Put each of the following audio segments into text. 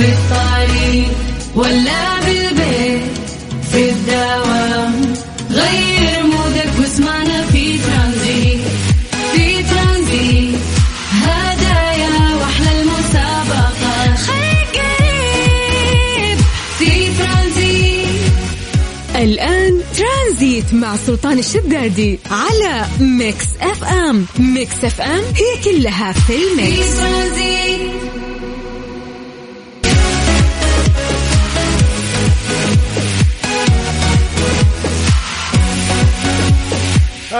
في الطريق ولا بالبيت في الدوام، غير مودك واسمعنا في ترانزيت. في ترانزيت هدايا واحلى المسابقة، خير قريب في ترانزيت. الآن ترانزيت مع سلطان الشدادي على ماكس اف ام. ماكس اف ام هي كلها في الماكس. في ترانزيت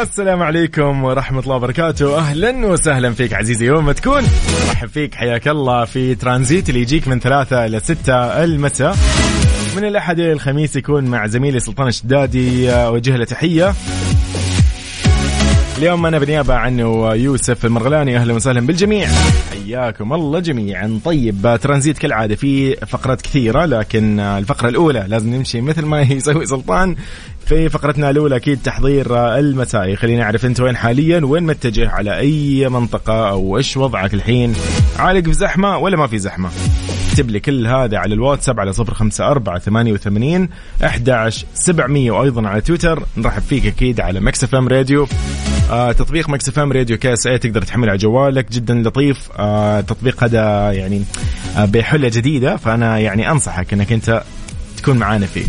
السلام عليكم ورحمة الله وبركاته. أهلا وسهلا فيك عزيزي، يوم ما تكون رحب فيك، حياك الله في ترانزيت اللي يجيك من 3 إلى 6 المساء، من الأحد إلى الخميس. يكون مع زميلي سلطان الشدادي، وجه له تحية. اليوم أنا بنيابة عنه يوسف المرغلاني. أهلا وسهلا بالجميع، حياكم الله جميعا. طيب ترانزيت كالعادة في فقرات كثيرة، لكن الفقرة الأولى لازم نمشي مثل ما يسوي سلطان في فقرتنا الأولى، أكيد تحضير المسائي. خلينا نعرف أنت وين حاليا، وين متجه، على أي منطقة، أو إيش وضعك الحين، عالق في زحمة ولا ما في زحمة؟ اكتب لي كل هذا على الواتساب على 0548811700، وأيضا على تويتر. نرحب فيك أكيد على ماكس اف ام راديو، تطبيق ماكس اف ام راديو كاس اي، تقدر تحمله على جوالك، جدا لطيف. التطبيق هذا يعني بحلة جديدة، فأنا يعني أنصحك أنك أنت تكون معانا فيه.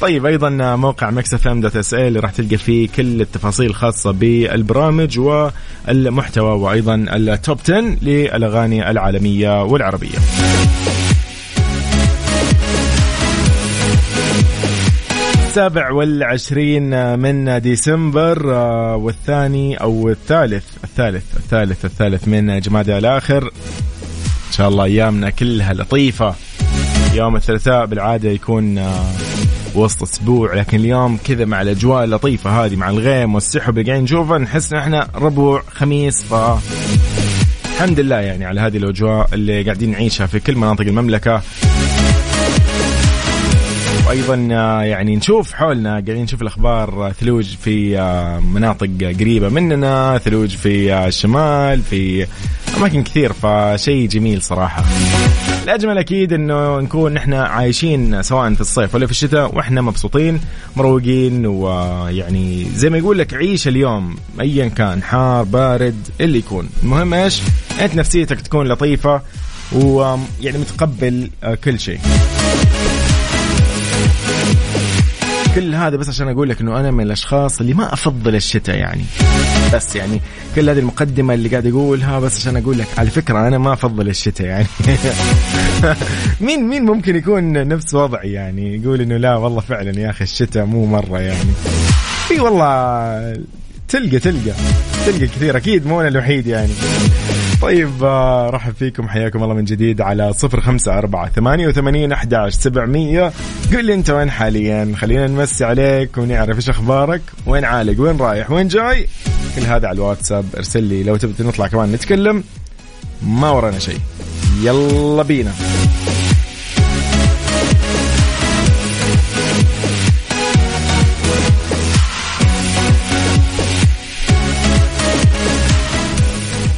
طيب أيضا موقع maxfm.sa اللي راح تلقى فيه كل التفاصيل الخاصة بالبرامج والمحتوى، وأيضا التوب 10 للأغاني العالمية والعربية. السابع والعشرين من ديسمبر، والثاني أو الثالث من جمادى الآخر. إن شاء الله أيامنا كلها لطيفة. يوم الثلاثاء بالعادة يكون وسط أسبوع، لكن اليوم كذا مع الأجواء اللطيفة هذه، مع الغيم والسحب اللي قاعدين نشوفه، نحس إن إحنا ربوع خميس. فالحمد لله يعني على هذه الأجواء اللي قاعدين نعيشها في كل مناطق المملكة. وأيضا يعني نشوف حولنا، قاعدين نشوف الأخبار، ثلوج في مناطق قريبة مننا، ثلوج في الشمال، في أماكن كثير، فشيء جميل صراحة. الأجمل أكيد أنه نكون نحن عايشين سواء في الصيف ولا في الشتاء وإحنا مبسوطين مروقين، ويعني زي ما يقول لك عيش اليوم أيا كان، حار بارد اللي يكون، المهم إيش أنت نفسيتك تكون لطيفة ويعني متقبل كل شيء. كل هذا بس عشان أقول لك أنه أنا من الأشخاص اللي ما أفضل الشتاء، يعني بس يعني كل هذه المقدمة اللي قاعد أقولها بس عشان أقول لك على فكرة أنا ما أفضل الشتاء يعني. مين ممكن يكون نفس وضعي يعني يقول أنه لا والله فعلا يا أخي الشتاء مو مرة يعني في والله تلقى كثير، أكيد مو أنا الوحيد يعني. طيب رحب فيكم، حياكم الله من جديد على 0548811700. قل لي أنت وين حاليا، خلينا نمسي عليك ونعرف إيش أخبارك، وين عالق، وين رايح، وين جاي، كل هذا على الواتساب. ارسل لي لو تبي نطلع كمان نتكلم، ما ورانا شيء، يلا بينا.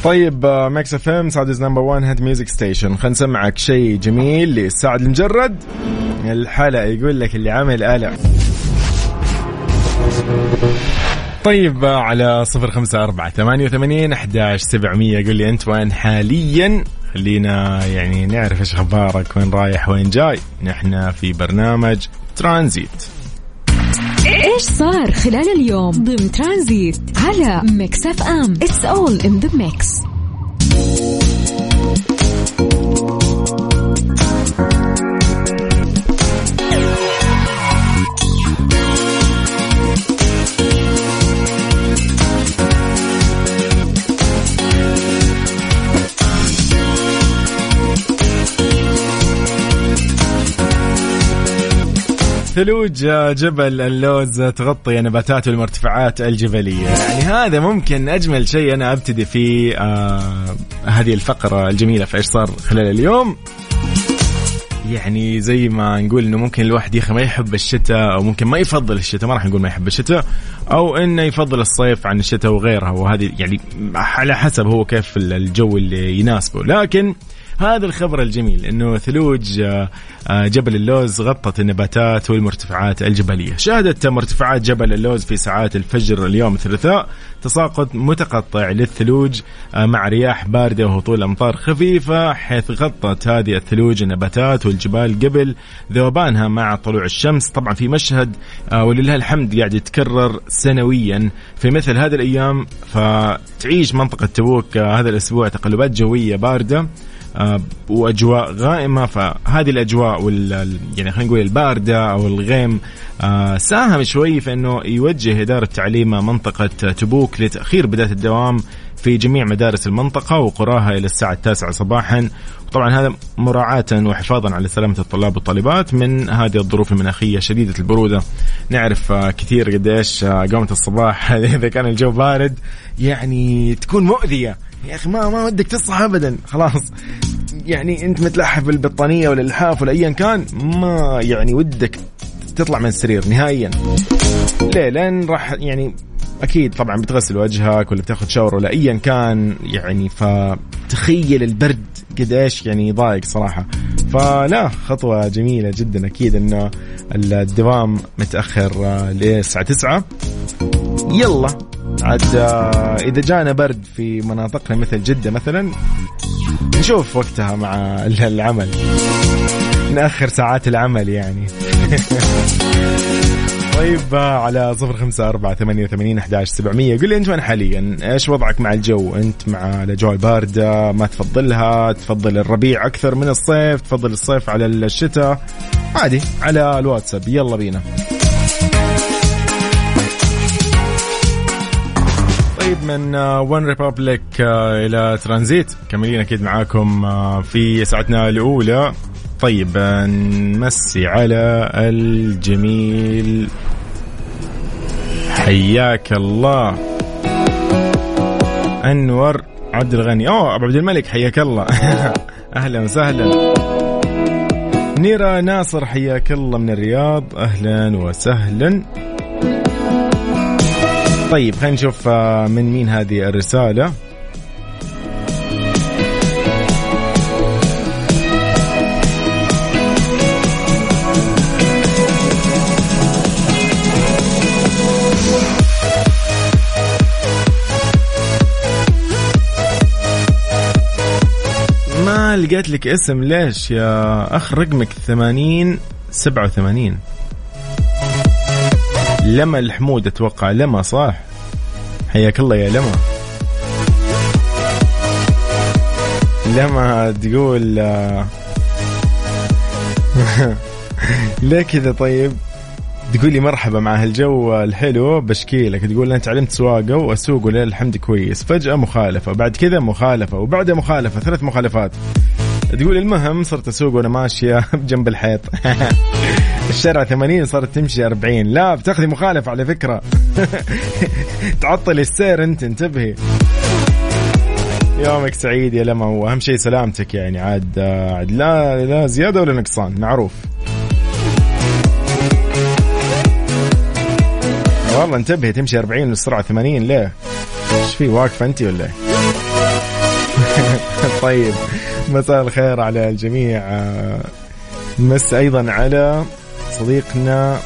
طيب ماكس اف ام سعوديز نمبر 1 هيد ميوزك ستيشن. خلينا نسمعك شيء جميل لسعد المجرد، الحلقة يقول لك اللي عامل قلق. طيب على 0548811700 قل لي أنت وين حاليا، خلينا يعني نعرف إيش أخبارك، وين رايح، وين جاي. نحن في برنامج ترانزيت. إيش صار خلال اليوم ضمن ترانزيت على ميكس اف ام. It's all in the mix. ثلوج جبل اللوز تغطي نباتات والمرتفعات الجبلية، يعني هذا ممكن أجمل شيء أنا أبتدي فيه هذه الفقرة الجميلة في إيش صار خلال اليوم. يعني زي ما نقول إنه ممكن الواحد يخي ما يحب الشتاء، أو ممكن ما يفضل الشتاء، ما راح نقول ما يحب الشتاء، أو إنه يفضل الصيف عن الشتاء وغيرها، وهذه يعني على حسب هو كيف الجو اللي يناسبه. لكن هذا الخبر الجميل أنه ثلوج جبل اللوز غطت النباتات والمرتفعات الجبلية. شهدت مرتفعات جبل اللوز في ساعات الفجر اليوم الثلاثاء تساقط متقطع للثلوج مع رياح باردة وهطول أمطار خفيفة، حيث غطت هذه الثلوج النباتات والجبال قبل ذوبانها مع طلوع الشمس. طبعا في مشهد ولله الحمد قاعد يتكرر سنويا في مثل هذه الأيام، فتعيش منطقة تبوك هذا الأسبوع تقلبات جوية باردة وأجواء غائمة. فهذه الأجواء يعني خلينا نقول الباردة أو الغيم ساهم شوي في أنه يوجه إدارة تعليم منطقة تبوك لتأخير بداية الدوام في جميع مدارس المنطقة وقراها إلى الساعة 9 صباحا، وطبعا هذا مراعاة وحفاظا على سلامة الطلاب والطالبات من هذه الظروف المناخية شديدة البرودة. نعرف كثير قديش قومة الصباح إذا كان الجو بارد يعني تكون مؤذية، يا أخي ما ودك تصحى أبدا، خلاص يعني أنت متلحف بالبطانية ولا اللحاف ولا أيا كان، ما يعني ودك تطلع من السرير نهائيا. ليه؟ لأن راح يعني أكيد طبعا بتغسل وجهك ولا بتاخد شاور ولا أيا كان يعني، فتخيل البرد قديش يعني ضايق صراحة. فلا خطوة جميلة جدا أكيد أنه الدوام متأخر لساعة 9. يلا عاد إذا جانا برد في مناطقنا مثل جدة مثلا نشوف وقتها مع العمل، نأخر ساعات العمل يعني. طيب على 0548811700 قل لي أنت وين حاليا، إيش وضعك مع الجو؟ أنت مع الأجواء الباردة ما تفضلها؟ تفضل الربيع أكثر من الصيف؟ تفضل الصيف على الشتاء؟ عادي على الواتساب، يلا بينا. من ون ريبابليك إلى ترانزيت كملين أكيد معاكم في ساعتنا الأولى. طيب نمسي على الجميل، حياك الله أنور عبد الغني، أبو عبد الملك حياك الله. أهلا وسهلا. نيرة ناصر حياك الله من الرياض، أهلا وسهلا. طيب خلينا نشوف من مين هذه الرسالة. ما لقيت لك اسم ليش يا أخ؟ رقمك 8087. لما الحمود أتوقع، لما صح؟ حياك الله يا لما. لما تقول ليه كذا؟ طيب تقولي مرحبا مع هالجو الحلو بشكيلك، تقول أنت تعلمت سواقة وأسوق ولله الحمد كويس، فجأة مخالفة، بعد كذا مخالفة، وبعدها مخالفة، 3 مخالفات. تقول المهم صرت أسوق وأنا ماشية بجنب الحيط. الشارع 80 صارت تمشي 40. لا بتاخذي مخالفة على فكرة. تعطل السير انت، انتبهي. يومك سعيد يا لما، هو أهم شيء سلامتك يعني، عاد لا زيادة ولا نقصان، معروف. والله انتبهي تمشي 40 والسرعة 80، ليه؟ ايش في واقفة انت ولا؟ طيب مساء الخير على الجميع. مس أيضا على صديقنا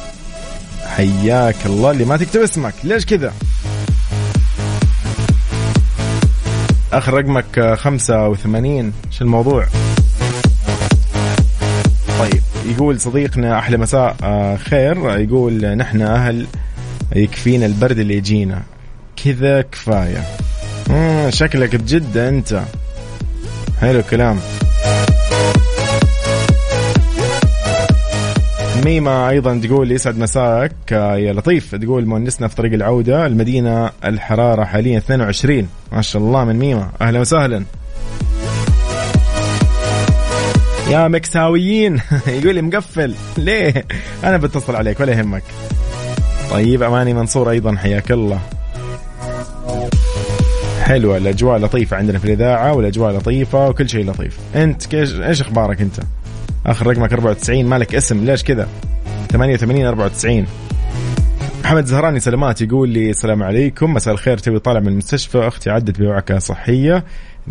حياك الله اللي ما تكتب اسمك، ليش كذا؟ آخر رقمك 85، شو الموضوع؟ طيب يقول صديقنا أحلى مساء خير، يقول نحن أهل يكفينا البرد اللي يجينا كذا كفاية. شكلك بجدة أنت، حلو كلام. ميمة أيضا تقول يسعد مساك يا لطيف، تقول مؤنسنا في طريق العودة، المدينة الحرارة حاليا 22. ما شاء الله من ميمة، أهلا وسهلا يا مكساويين. يقول مقفل ليه؟ أنا بتصل عليك ولا يهمك. طيب أماني منصور أيضا حياك الله. حلوة الأجواء لطيفة عندنا في الإذاعة، والأجواء لطيفة وكل شيء لطيف. أنت إيش أخبارك أنت؟ آخر رقمك 94، مالك اسم ليش كذا؟ 88 94. محمد زهراني سلامات، يقول لي السلام عليكم مساء الخير، توي طالع من المستشفى، أختي عدت بوعكة صحية،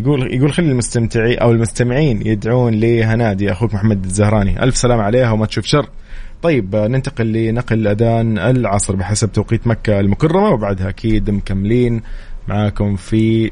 يقول خلي المستمتعين أو المستمعين يدعون لي هنادي أخوك محمد الزهراني، ألف سلام عليها وما تشوف شر. طيب ننتقل لنقل أذان العصر بحسب توقيت مكة المكرمة، وبعدها أكيد مكملين معاكم في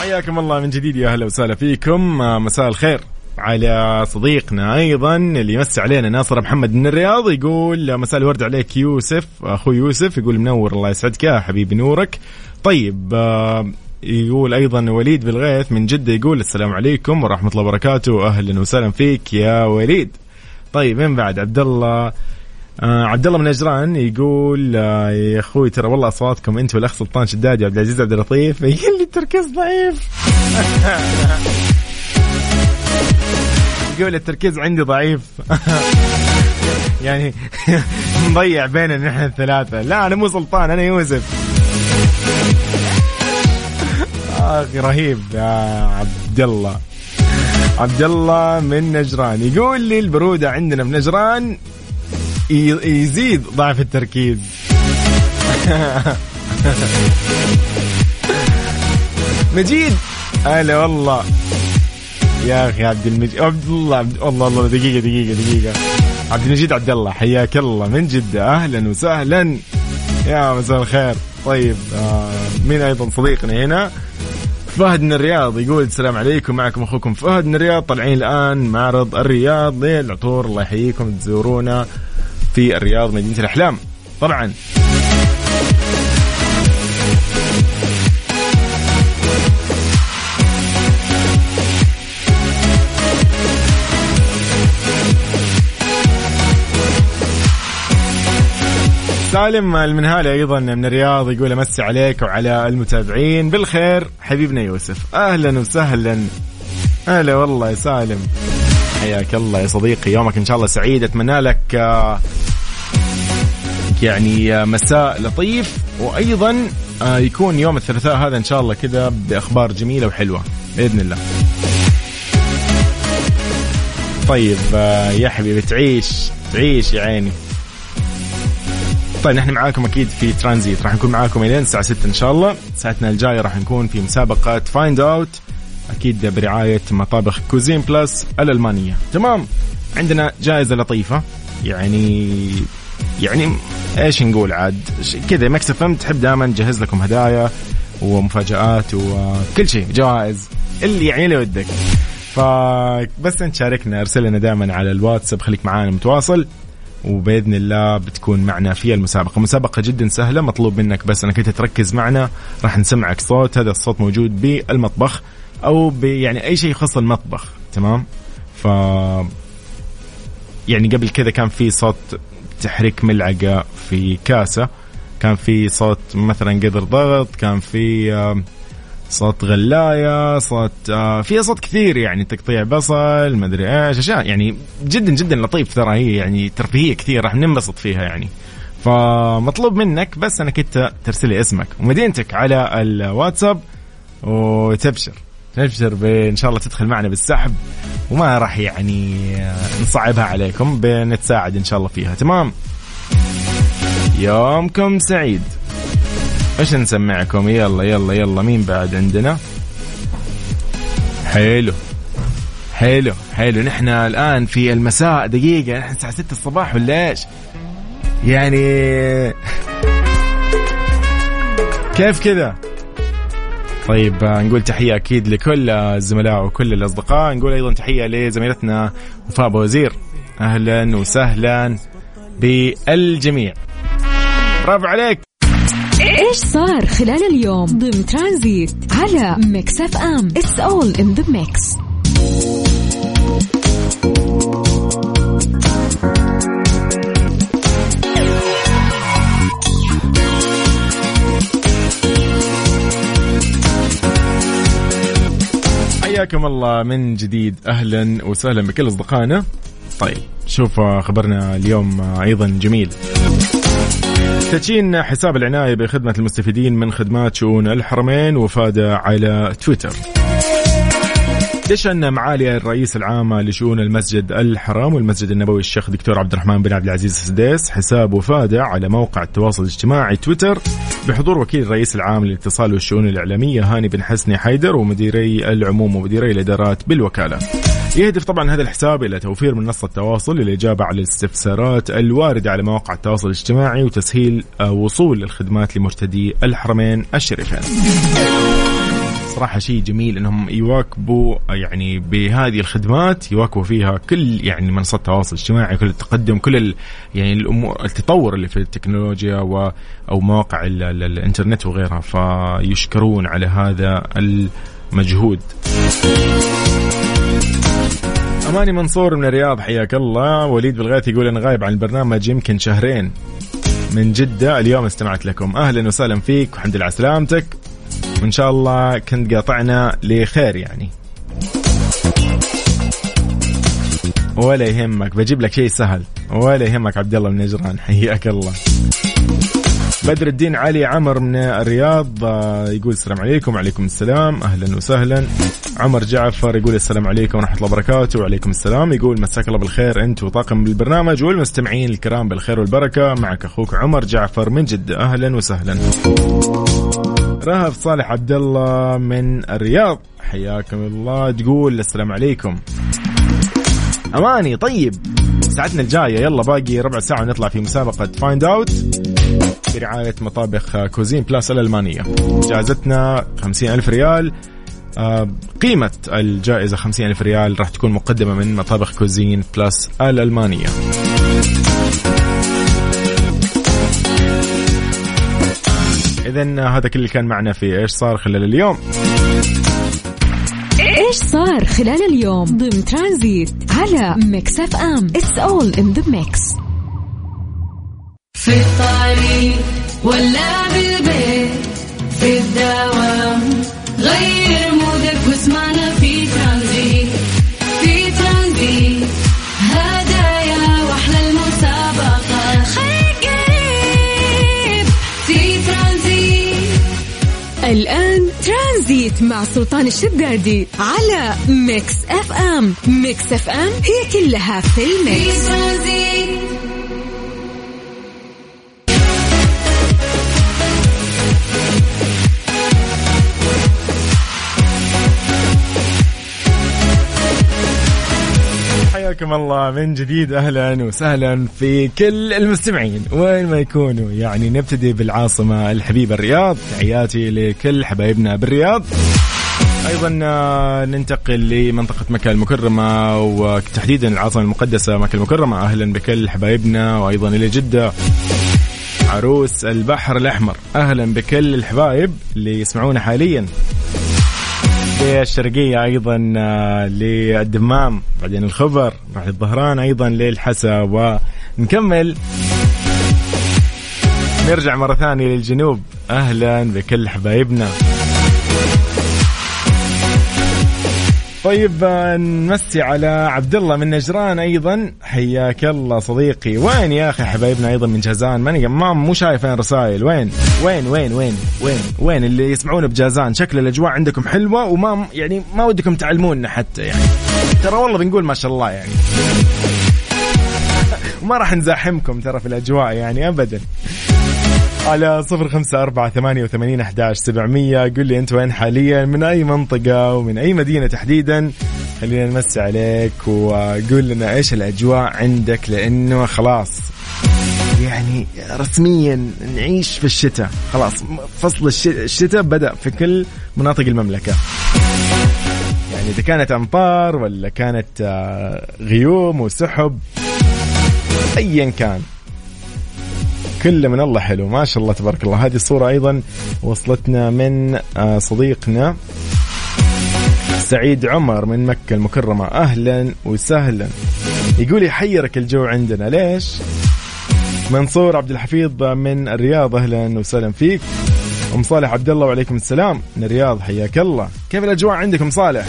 حياكم الله من جديد، يا هلا وسهلا فيكم. مساء الخير على صديقنا أيضا اللي يمسي علينا، ناصر محمد من الرياض، يقول مساء الورد عليك يوسف، أخو يوسف، يقول منور، الله يسعدك يا حبيبي، نورك. طيب يقول أيضا وليد بالغيث من جدة، يقول السلام عليكم ورحمة الله وبركاته، أهلا وسهلا فيك يا وليد. طيب من بعد عبد الله من نجران، يقول يا اخوي ترى والله اصواتكم انت والاخ سلطان الشدادي عبد العزيز عبد اللطيف، يقول لي التركيز ضعيف. يقول التركيز عندي ضعيف. يعني مضيع بيننا نحن الثلاثه. لا انا مو سلطان، انا يوسف. اخي رهيب يا عبد الله من نجران، يقول لي البروده عندنا من نجران يزيد ضعف التركيز. مجيد، هلا والله يا اخي عبد المجيد، عبد الله دقيقه، عبد المجيد عبد الله، حياك الله من جده، اهلا وسهلا يا مساء الخير. طيب مين ايضا صديقنا هنا؟ فهد من الرياض، يقول السلام عليكم، معكم اخوكم فهد من الرياض، طالعين الان معرض الرياض للعطور، الله يحييكم، تزورونا في الرياض مدينة الأحلام طبعا. سالم المنهالي أيضا من الرياض، يقول أمسي عليك وعلى المتابعين بالخير حبيبنا يوسف، أهلا وسهلا. أهلا والله يا سالم، حياك الله يا صديقي، يومك إن شاء الله سعيد، أتمنى لك يعني مساء لطيف، وأيضا يكون يوم الثلاثاء هذا إن شاء الله كذا بأخبار جميلة وحلوة بإذن الله. طيب يا حبيبي تعيش يا عيني. طيب نحن معاكم أكيد في ترانزيت، راح نكون معاكم إلى الساعة 6 إن شاء الله. ساعتنا الجاية راح نكون في مسابقة Find Out أكيد برعاية مطابخ كوزين بلس الألمانية، تمام؟ عندنا جائزة لطيفة، يعني إيش نقول عاد كذا، ماكس اف ام تحب دائما نجهز لكم هدايا ومفاجآت وكل شيء، جوائز اللي يعني لو ودك، فبس أنت شاركنا، أرسل لنا دائما على الواتساب، خليك معانا متواصل، وبإذن الله بتكون معنا في المسابقة. مسابقة جدا سهلة، مطلوب منك بس أنك تركز معنا، راح نسمعك صوت، هذا الصوت موجود بالمطبخ أو يعني أي شيء يخص المطبخ، تمام؟ يعني قبل كذا كان في صوت تحريك ملعقة في كاسة، كان في صوت مثلا قدر ضغط، كان في صوت غلاية، في صوت كثير، يعني تقطيع بصل، مدري إيش أشياء، يعني جدا جدا لطيف ترى، هي يعني ترفيهية كثير، راح ننبسط فيها يعني. فمطلوب منك بس أنك أنت ترسلي اسمك ومدينتك على الواتساب، وتبشر إن شاء الله تدخل معنا بالسحب، وما راح يعني نصعبها عليكم، بنتساعد إن شاء الله فيها، تمام؟ يومكم سعيد. إيش نسمعكم؟ يلا مين بعد عندنا؟ حلو، نحن الآن في المساء، دقيقة نحن الساعة 6 الصباح ولا إيش؟ يعني كيف كذا؟ طيب نقول تحية أكيد لكل الزملاء وكل الأصدقاء، نقول أيضا تحية لزميلتنا وفاء بوزير، أهلا وسهلا بالجميع، برافو عليك. إيش صار خلال اليوم ضمن ترانزيت على ماكس اف ام. It's all in the mix. حياكم الله من جديد, أهلا وسهلا بكل أصدقائنا. طيب شوف خبرنا اليوم أيضا جميل. تدشين حساب العناية بخدمة المستفيدين من خدمات شؤون الحرمين وفادة على تويتر. دشن معالي الرئيس العام لشؤون المسجد الحرام والمسجد النبوي الشيخ دكتور عبد الرحمن بن عبد العزيز السديس حساب وفادة على موقع التواصل الاجتماعي تويتر بحضور وكيل الرئيس العام للاتصال والشؤون الإعلامية هاني بن حسني حيدر ومديري العموم ومديري الإدارات بالوكالة. يهدف طبعا هذا الحساب إلى توفير منصة تواصل للإجابة على الاستفسارات الواردة على مواقع التواصل الاجتماعي وتسهيل وصول الخدمات لمرتدي الحرمين الشريفين. صراحة شيء جميل أنهم يواكبوا يعني بهذه الخدمات, يواكبوا فيها كل يعني منصات التواصل الاجتماعي, كل التقدم, كل يعني الأمور التطور اللي في التكنولوجيا أو مواقع الإنترنت وغيرها, فيشكرون على هذا المجهود. أماني منصور من الرياض حياك الله. وليد بالغيث يقول أنا غايب عن البرنامج يمكن شهرين من جدة, اليوم استمعت لكم. أهلا وسهلا فيك والحمد لله على سلامتك, وإن شاء الله كنت قاطعنا لخير يعني. ولا يهمك, بجيب لك شيء سهل. ولا يهمك. عبد الله من نجران حياك الله. بدر الدين علي عمر من الرياض يقول السلام عليكم. وعليكم السلام, أهلا وسهلا. عمر جعفر يقول السلام عليكم ورحمة الله وبركاته. وعليكم السلام. يقول مساك الله بالخير أنت وطاقم بالبرنامج والمستمعين الكرام بالخير والبركة. معك أخوك عمر جعفر من جدة, أهلا وسهلا. رهف صالح عبد الله من الرياض حياكم الله تقول السلام عليكم. أماني طيب ساعتنا الجاية يلا باقي ربع ساعة نطلع في مسابقة Find Out برعاية مطابخ كوزين بلس الألمانية. جائزتنا 50,000 ريال, قيمة الجائزة 50,000 ريال راح تكون مقدمة من مطابخ كوزين بلس الألمانية. إذن هذا كل اللي كان معنا في إيش صار خلال اليوم. إيش صار خلال اليوم ضمن ترانزيت على ماكس اف ام. It's all in the mix. في الطريق ولا بالبيت في الدوام غير مودك واسمعنا في ترانزيت. في ترانزيت هدايا وأحلى المسابقة خير قريب في ترانزيت. الآن ترانزيت مع سلطان الشدادي على ميكس اف ام. ميكس اف ام هي كلها في الميكس. حياكم الله من جديد, أهلا وسهلا في كل المستمعين وين ما يكونوا. يعني نبتدي بالعاصمة الحبيبة الرياض, تحياتي لكل حبايبنا بالرياض. أيضا ننتقل لمنطقة مكة المكرمة وتحديدا العاصمة المقدسة مكة المكرمة, أهلا بكل حبايبنا. وأيضا إلى جدة عروس البحر الأحمر, أهلا بكل الحبايب اللي يسمعونا حاليا. للشرقية أيضا للدمام, بعدين الخبر, بعد الظهران, أيضا للحسا, ونكمل نرجع مرة ثانية للجنوب, أهلا بكل حبايبنا. طيب نمسي على عبد الله من نجران أيضا حياك الله صديقي. وين يا أخي حبايبنا أيضا من جازان؟ ماني مو شايفين رسائل. وين وين وين وين وين وين اللي يسمعون بجازان؟ شكل الأجواء عندكم حلوة وما يعني ما ودكم تعلموننا حتى يعني, ترى والله بنقول ما شاء الله يعني وما راح نزاحمكم ترى في الأجواء يعني أبدا. على 0548811700 قل لي أنت وين حاليا, من أي منطقة ومن أي مدينة تحديدا. خلينا نمسي عليك وقول لنا إيش الأجواء عندك, لأنه خلاص يعني رسميا نعيش في الشتاء, خلاص فصل الشتاء بدأ في كل مناطق المملكة. يعني إذا كانت أمطار ولا كانت غيوم وسحب أيا كان كله من الله حلو ما شاء الله تبارك الله. هذه الصورة أيضا وصلتنا من صديقنا سعيد عمر من مكة المكرمة. أهلا وسهلا. يقول يحيرك الجو عندنا ليش؟ منصور عبد الحفيظ من الرياض أهلا وسهلا فيك. أم صالح عبد الله وعليكم السلام من الرياض حياك الله. كيف الأجواء عندكم صالح؟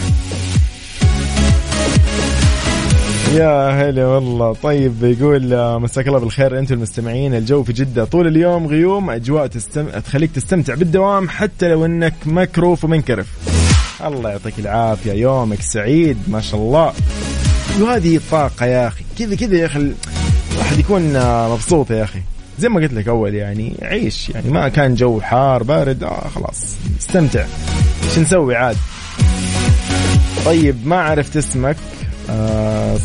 يا هلا والله. طيب يقول مساك الله بالخير أنتم المستمعين. الجو في جدة طول اليوم غيوم، أجواء تخليك تستمتع بالدوام حتى لو أنك مكروف ومنكرف. الله يعطيك العافية يومك سعيد ما شاء الله. وهذه الطاقة يا أخي كذا يا أخي الواحد يكون مبسوط يا أخي زي ما قلت لك أول يعني عيش يعني ما كان جو حار بارد خلاص استمتع شو نسوي عاد. طيب ما عرفت اسمك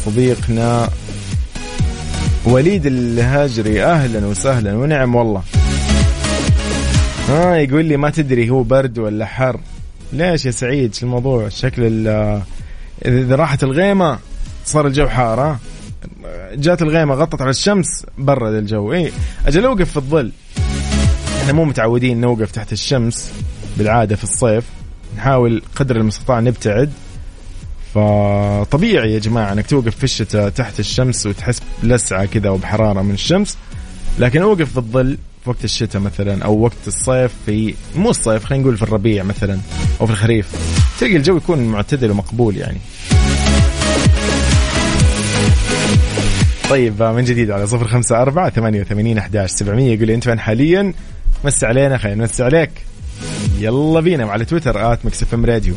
صديقنا وليد الهاجري أهلا وسهلا ونعم والله. يقول لي ما تدري هو برد ولا حر ليش يا سعيد؟ شو الموضوع شكل إذا راحت الغيمة صار الجو حار، جات الغيمة غطت على الشمس برد الجو. إيه أجل أوقف في الظل، إحنا مو متعودين نوقف تحت الشمس بالعادة في الصيف، نحاول قدر المستطاع نبتعد. فطبيعي يا جماعة أنك توقف في الشتاء تحت الشمس وتحس بلسعة كذا وبحرارة من الشمس، لكن أوقف في الظل في وقت الشتاء مثلا أو وقت الصيف في مو الصيف خلينا نقول في الربيع مثلا أو في الخريف، تلقى الجو يكون معتدل ومقبول يعني. طيب من جديد على 0548811700 يقول لي أنت فين حاليا؟ مس علينا خلينا نمس عليك يلا بينا على تويتر @maxfmradio.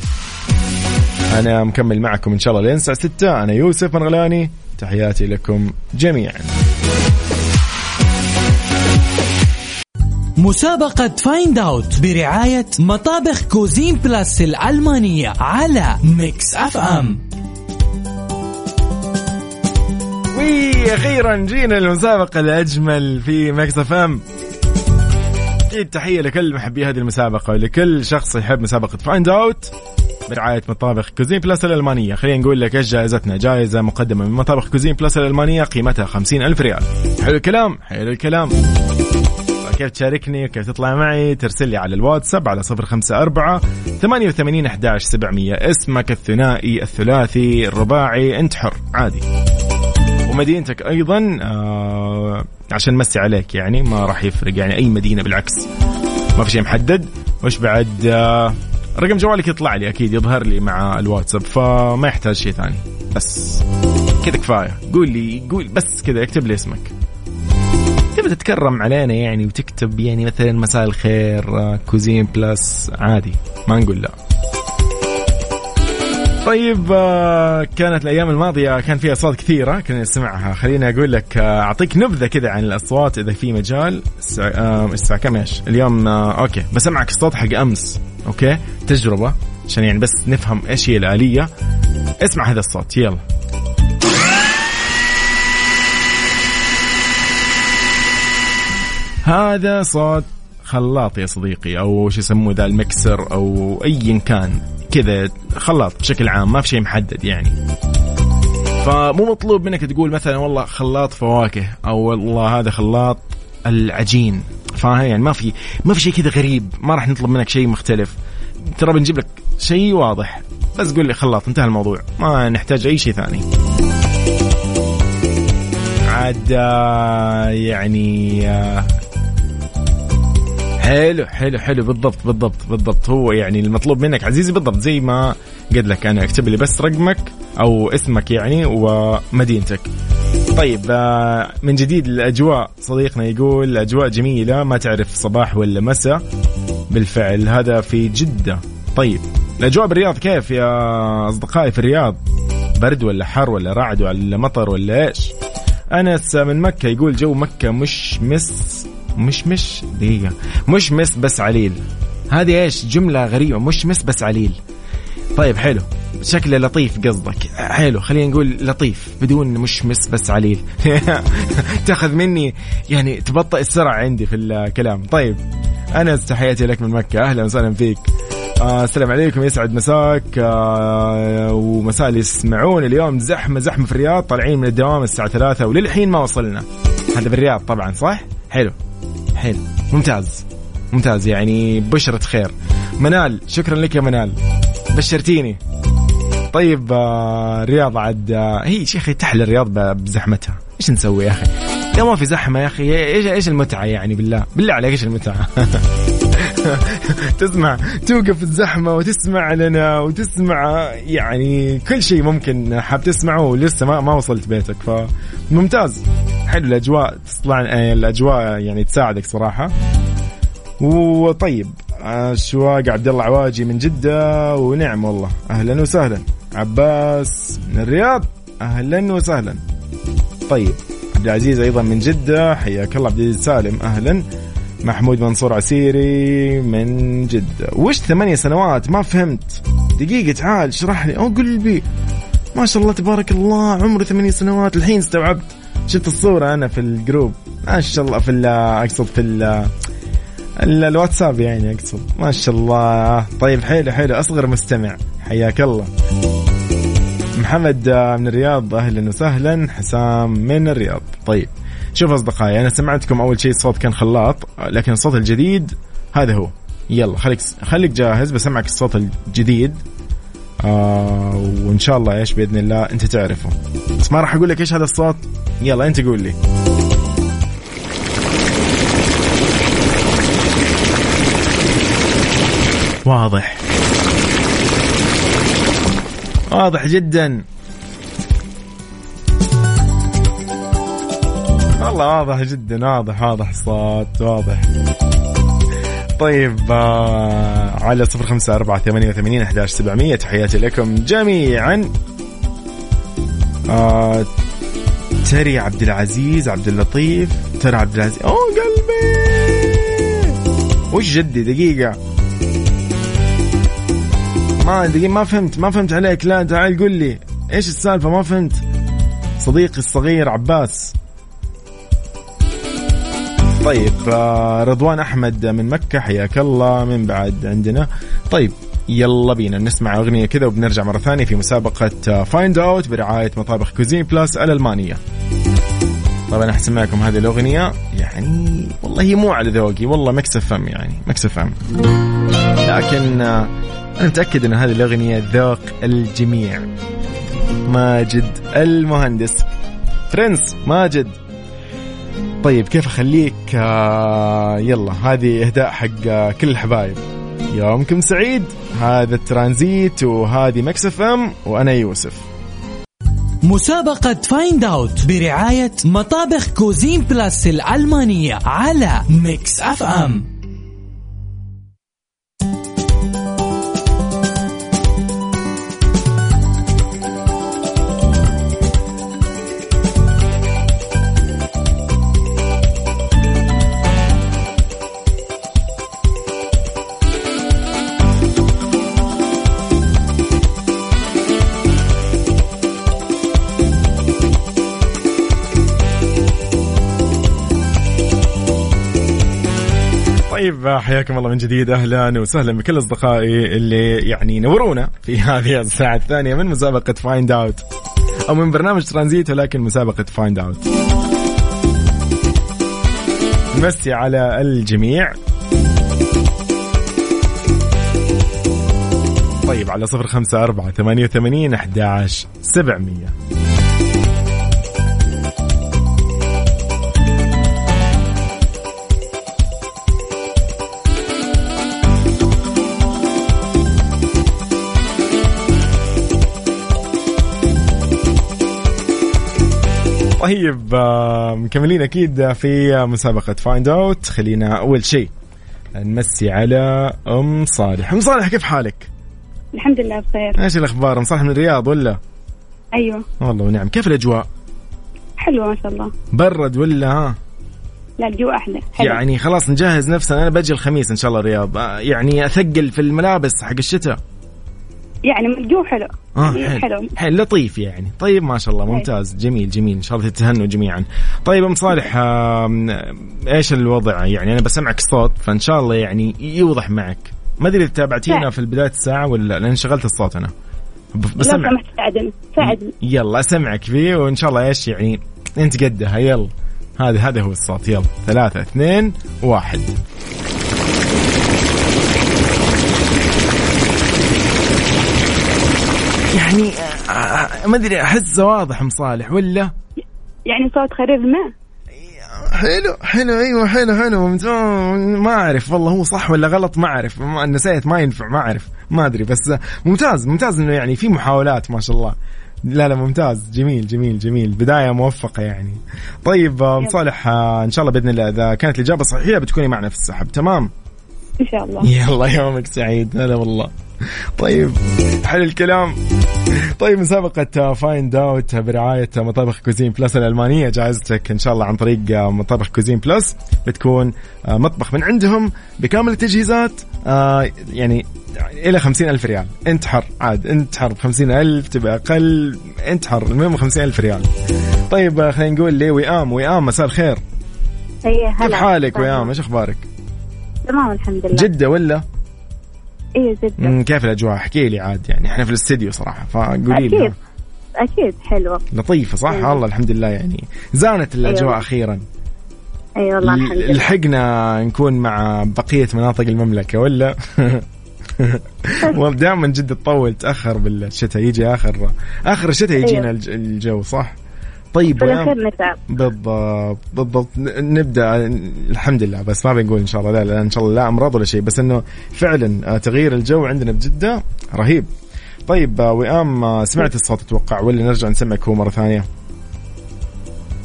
أنا مكمل معكم إن شاء الله لين الساعة 6. أنا يوسف المرغلاني تحياتي لكم جميعا. مسابقة Find Out برعاية مطابخ كوزين بلس الألمانية على ماكس اف ام. وأخيرا جينا المسابقة الأجمل في ماكس اف ام. تحية لكل محبي هذه المسابقة ولكل شخص يحب مسابقة Find Out برعاية مطابخ كوزين بلس الألمانية. خلينا نقول لك إيش جائزتنا. جائزة مقدمة من مطابخ كوزين بلس الألمانية قيمتها 50,000 ريال. حلو الكلام حلو الكلام. كيف تشاركني وكيف تطلع معي؟ ترسل لي على الواتساب على 0548811700 اسمك الثنائي الثلاثي الرباعي أنت حر عادي ومدينتك أيضا عشان مسي عليك يعني ما راح يفرق يعني أي مدينة بالعكس ما في شيء محدد. وش بعد؟ رقم جوالك يطلع لي أكيد يظهر لي مع الواتساب فما يحتاج شيء ثاني بس كده كفاية. قول لي قول بس كده اكتب لي اسمك تبي تتكرم علينا يعني وتكتب يعني مثلا مساء الخير كوزين بلس عادي ما نقول لا. طيب كانت الأيام الماضية كان فيها أصوات كثيرة كنا نسمعها. خلينا أقول لك أعطيك نبذة كذا عن الأصوات إذا في مجال. الساعة كم إيش اليوم؟ أوكي بسمعك الصوت حق أمس أوكي تجربة عشان يعني بس نفهم إيش هي الآلية. اسمع هذا الصوت يلا. هذا صوت خلاط يا صديقي أو شو يسموه ذا المكسر أو أي كان كذا خلاط بشكل عام ما في شيء محدد يعني. فمو مطلوب منك تقول مثلا والله خلاط فواكه أو والله هذا خلاط العجين فاهم يعني ما في شيء كذا غريب ما راح نطلب منك شيء مختلف ترى بنجيب لك شيء واضح بس قول لي خلاط انتهى الموضوع ما نحتاج أي شيء ثاني عاد يعني. حلو حلو حلو بالضبط بالضبط بالضبط هو يعني المطلوب منك عزيزي بالضبط زي ما قلت لك أنا اكتب لي بس رقمك أو اسمك يعني ومدينتك. طيب من جديد الأجواء صديقنا يقول الأجواء جميلة ما تعرف صباح ولا مساء. بالفعل هذا في جدة. طيب الأجواء بالرياض كيف يا أصدقائي في الرياض؟ برد ولا حر ولا رعد ولا مطر ولا إيش؟ أنس من مكة يقول جو مكة مش دقيقة مش مس بس عليل. هذه إيش جملة غريبة مش مس بس عليل. طيب حلو شكله لطيف قصدك حلو خلينا نقول لطيف بدون مش مس بس عليل. تأخذ مني يعني تبطئ السرعة عندي في الكلام. طيب أنس تحياتي لك من مكة أهلا وسهلا فيك. السلام عليكم يسعد مساك ومساء اللي يسمعون. اليوم زحمة في الرياض طالعين من الدوام الساعة 3 وللحين ما وصلنا. هذا بالرياض طبعا صح حلو طيب حلو ممتاز ممتاز يعني بشرة خير. منال شكرا لك يا منال بشرتيني. طيب الرياض عاد هي شيخي تحل الرياض بزحمتها ايش نسوي يا اخي لا ما في زحمة يا اخي ايش المتعة يعني بالله عليك ايش المتعة تسمع توقف الزحمة وتسمع لنا وتسمع يعني كل شيء ممكن حاب تسمعه ولسه ما وصلت بيتك فممتاز حلو الأجواء تطلع الأجواء يعني تساعدك صراحة. وطيب شواق عبد الله عواجي من جدة ونعم والله أهلا وسهلا. عباس من الرياض أهلا وسهلا. طيب عبد العزيز أيضا من جدة حياك الله. عبد العزيز سالم أهلا. محمود منصور عسيري من جدة وش 8 سنوات ما فهمت دقيقة تعال شرح لي أو قلبي ما شاء الله تبارك الله عمره 8 سنوات الحين استوعبت شفت الصورة أنا في الجروب ما شاء الله في أقصد في الواتساب يعني أقصد ما شاء الله. طيب حلو حلو أصغر مستمع حياك الله. محمد من الرياض أهلا وسهلا. حسام من الرياض. طيب شوف أصدقائي أنا سمعتكم أول شيء الصوت كان خلاط لكن الصوت الجديد هذا هو. يلا خليك جاهز بسمعك الصوت الجديد وإن شاء الله إيش بإذن الله أنت تعرفه بس ما راح أقول لك إيش هذا الصوت يلا أنت قول لي. واضح واضح جدا والله واضح جدا واضح الصوت واضح. طيب على 0548811700 تحياتي لكم جميعا. تري عبد العزيز عبد اللطيف ترى عبد العزيز أوه قلبي وش جدي دقيقة ما فهمت عليك لا تعال قل لي ايش السالفة ما فهمت صديقي الصغير عباس. طيب رضوان أحمد من مكة حياك الله من بعد عندنا. طيب يلا بينا نسمع أغنية كذا وبنرجع مرة ثانية في مسابقة Find Out برعاية مطابخ كوزين بلس الألمانية. طبعا أحسن لكم هذه الأغنية يعني والله هي مو على ذوقي والله ماكس اف ام يعني ماكس اف ام لكن أنا متأكد أن هذه الأغنية ذوق الجميع. ماجد المهندس فرنس ماجد. طيب كيف أخليك يلا هذه إهداء حق كل الحبايب يومكم سعيد. هذا الترانزيت وهذه ماكس اف ام وأنا يوسف. مسابقة Find Out برعاية مطابخ كوزين بلس الألمانية على ماكس اف ام. طيب حياكم الله من جديد أهلا وسهلا بكل أصدقائي اللي يعني نورونا في هذه الساعة الثانية من مسابقة Find Out أو من برنامج ترانزيت ولكن مسابقة Find Out. نمسي على الجميع. طيب على 0548811700 طيب مكملين أكيد في مسابقة Find Out. خلينا أول شيء نمسي على أم صالح. أم صالح كيف حالك؟ الحمد لله بخير. إيش الأخبار أم صالح من الرياض ولا؟ أيوة والله ونعم. كيف الأجواء؟ حلوة ما شاء الله. برد ولا ها؟ لا الجو أحلى. يعني خلاص نجهز نفسنا أنا بجي الخميس إن شاء الله الرياض يعني أثقل في الملابس حق الشتاء يعني الجو حلو. حلو لطيف يعني. طيب ما شاء الله ممتاز جميل جميل إن شاء الله تتهنوا جميعا. طيب أم صالح إيش الوضع يعني أنا بسمعك الصوت فإن شاء الله يعني يوضح معك ما أدري تابعتينا في البداية الساعة ولا لأن شغلت الصوت أنا بسمع ساعدني يلا أسمعك فيه وإن شاء الله إيش يعني أنت قدها يلا هذا هو الصوت. يلا 3 2 1. يعني ما ادري احسه واضح مصالح ولا يعني صوت خريف ما حلو. حلو ايوه حلو حلو. ما اعرف والله هو صح ولا غلط ما اعرف. النسيت ما ينفع ما اعرف ما ادري. بس ممتاز ممتاز انه يعني في محاولات ما شاء الله. لا ممتاز جميل جميل جميل. بداية موفقة يعني. طيب مصالح ان شاء الله بإذن الله اذا كانت الإجابة صحيحة بتكوني معنا في السحب. تمام ان شاء الله. يلا يومك سعيد. هلا والله. طيب حلو الكلام. طيب مسابقة فايند اوت برعاية مطابخ كوزين بلس الألمانية جائزتك إن شاء الله عن طريق مطابخ كوزين بلس بتكون مطبخ من عندهم بكامل التجهيزات يعني إلى 50,000 ريال. انتحر عاد انتحر ب50,000 تبقى أقل. انتحر المهم 50,000 ريال. طيب خلينا نقول لي وئام مساء الخير. كيف حالك وئام؟ إيش أخبارك؟ تمام الحمد لله. جدة ولا؟ ايه جدا. كيف الاجواء؟ احكي لي عاد يعني احنا في الاستديو صراحه فقولي لي. اكيد حلوه لطيفه صح. أيوة. الله الحمد لله يعني زانت الاجواء. أيوة. اخيرا. اي أيوة والله الحمد لله لحقنا نكون مع بقيه مناطق المملكه ولا ودائما جد تطول تاخر بالشتاء. يجي اخر الشتاء يجينا. أيوة. الجو صح. طيب بالضبط نبدأ الحمد لله. بس ما بنقول إن شاء الله لا إن شاء الله لا أمراض ولا شيء. بس إنه فعلا تغيير الجو عندنا بجدة رهيب. طيب وئام سمعت الصوت تتوقع ولا نرجع نسمعك مرة ثانية؟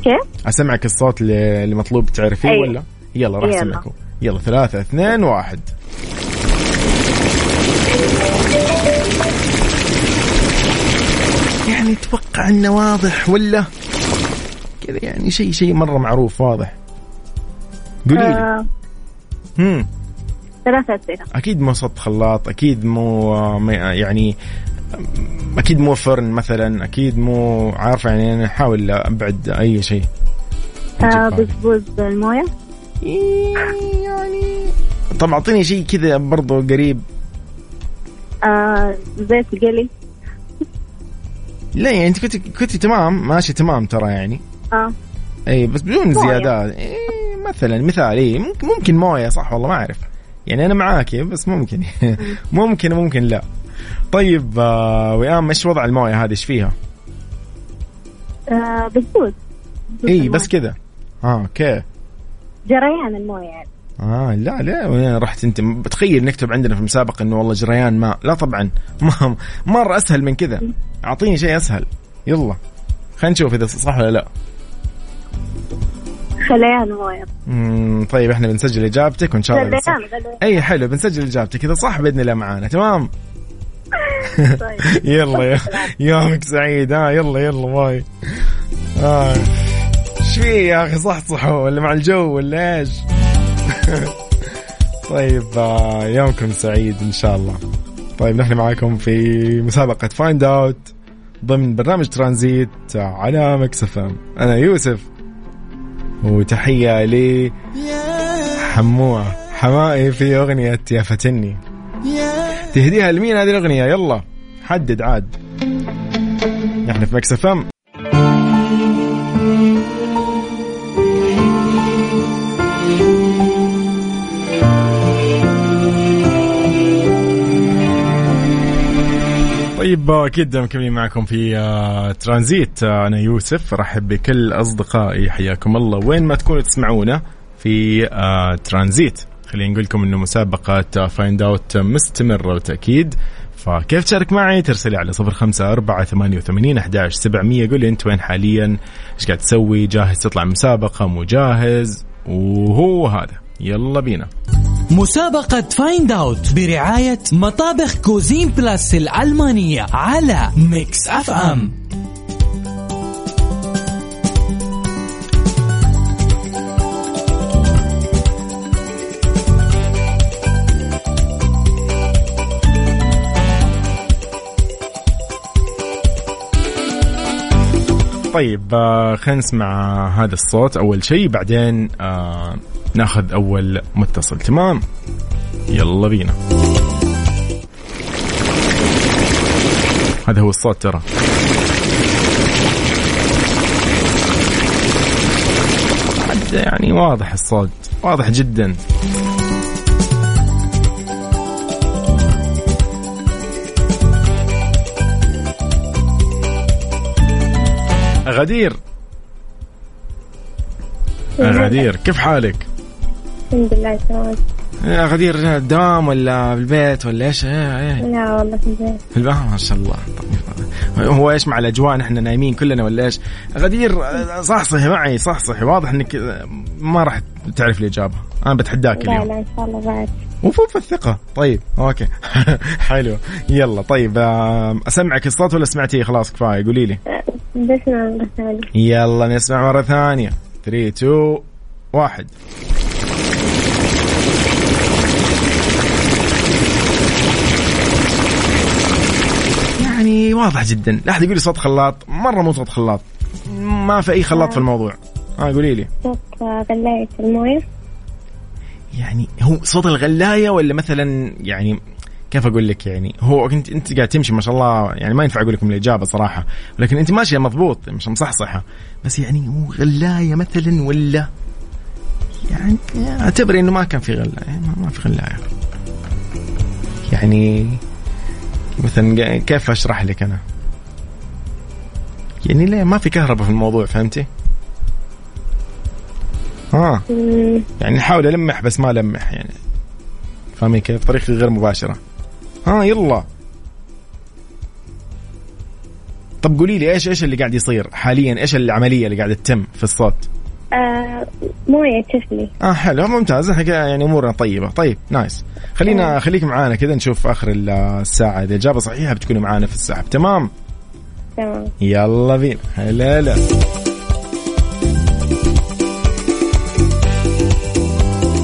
كيف؟ أسمعك الصوت اللي مطلوب تعرفيه. أيوة. ولا؟ يلا راح أسمعكم. يلا 3 2 1. يعني أتوقع إنه واضح ولا؟ كذا يعني شيء مرة معروف واضح. قولي لي. ثلاثة أسئلة. أكيد مو صوت خلاط. أكيد مو يعني أكيد مو فرن مثلا. أكيد مو عارفة يعني. أنا أحاول أبعد أي شيء. بسبوس الموية. يعني طب أعطيني شيء كذا برضو قريب. زيت القلي. لا يعني أنت كنت تمام ماشي تمام ترى يعني. اي بس بدون زيادات. إيه مثلا مثالي ممكن مويه صح والله ما اعرف يعني انا معاكي بس ممكن ممكن لا. طيب وئام ايش وضع المويه هذه ايش فيها؟ بسود. اي بس كذا. اوكي جريان المويه. لا رحت انت بتخيل نكتب عندنا في المسابقه انه والله جريان ماء. لا طبعا مره اسهل من كذا. اعطيني شيء اسهل. يلا خلينا نشوف اذا صح ولا لا. خليان مويه. طيب احنا بنسجل اجابتك وان شاء الله. اي حلو بنسجل اجابتك اذا صح باذن الله معانا. تمام. طيب. يلا يومك سعيد. يلا باي. ايش في يا اخي؟ صحصحوا ولا مع الجو ولا ايش؟ طيب يومكم سعيد ان شاء الله. طيب نحن معاكم في مسابقه فايند اوت ضمن برنامج ترانزيت على ماكس اف ام. انا يوسف وتحيه لي حموه حمائي في اغنيه يا فتني. تهديها لمين هذه الاغنيه؟ يلا حدد عاد. نحن في ماكس اف ام. طيب أكيد مكملين معكم في ترانزيت. أنا يوسف رحب بكل أصدقائي حياكم الله وين ما تكونوا تسمعونا في ترانزيت. خلينا نقول لكم إنه مسابقة فايند أوت مستمرة وتأكيد. فكيف تشارك معي؟ ترسلي على 0548811700. قولي أنت وين حاليا، إيش قاعد تسوي، جاهز تطلع مسابقة، مو جاهز، وهو هذا. يلا بينا. مسابقة فايند اوت برعاية مطابخ كوزين بلس الألمانية على ميكس اف ام. طيب خلينا نسمع هذا الصوت أول شيء بعدين ناخذ أول متصل. تمام يلا بينا. هذا هو الصوت ترى. يعني واضح الصوت واضح جدا. غدير، غدير كيف حالك؟ الحمد لله تمام. يا غدير دوام ولا بالبيت ولا ايش؟ لا والله في البيت. في البيت ما شاء الله. طيب هو ايش مع الاجواء احنا نايمين كلنا ولا ايش؟ غدير صحصحي معي، صحصحي، واضح انك ما راح تعرف الاجابه، انا بتحداك اليوم. لا لا ان شاء الله بعد. وفوق الثقه. طيب اوكي حلو يلا. طيب اسمعك الصوت ولا سمعتيه خلاص كفايه؟ قولي لي. بسمع مره ثانيه. يلا نسمع مره ثانيه. 3 2 1. يعني واضح جدا. لا أحد يقول لي صوت خلاط، مرة مو صوت خلاط، ما في أي خلاط في الموضوع. قولي لي صوت غلاية الموية. يعني هو صوت الغلاية ولا مثلا يعني كيف أقول لك؟ يعني هو أنت قاعد تمشي ما شاء الله، يعني ما ينفع أقول لكم الإجابة صراحة، ولكن أنت ماشية مضبوط مش مصحصحة، بس يعني هو غلاية مثلا ولا يعني أعتبر إنه ما كان في غلاية، ما في غلاية يعني مثلا. كيف اشرح لك انا؟ يعني ليه ما في كهرباء في الموضوع، فهمتي؟ يعني حاول ألمح بس ما ألمح، يعني فاهمي كيف؟ طريقة غير مباشرة. يلا طب قولي لي ايش اللي قاعد يصير حاليا، ايش العملية اللي قاعدة تتم في الصوت؟ مويه تفلي. حلو ممتاز، يعني امورنا طيبه. طيب نايس، خليك معانا كذا نشوف اخر الساعه، اذا الاجابه صحيحه بتكوني معانا في السحب. تمام يلا بينا. هلا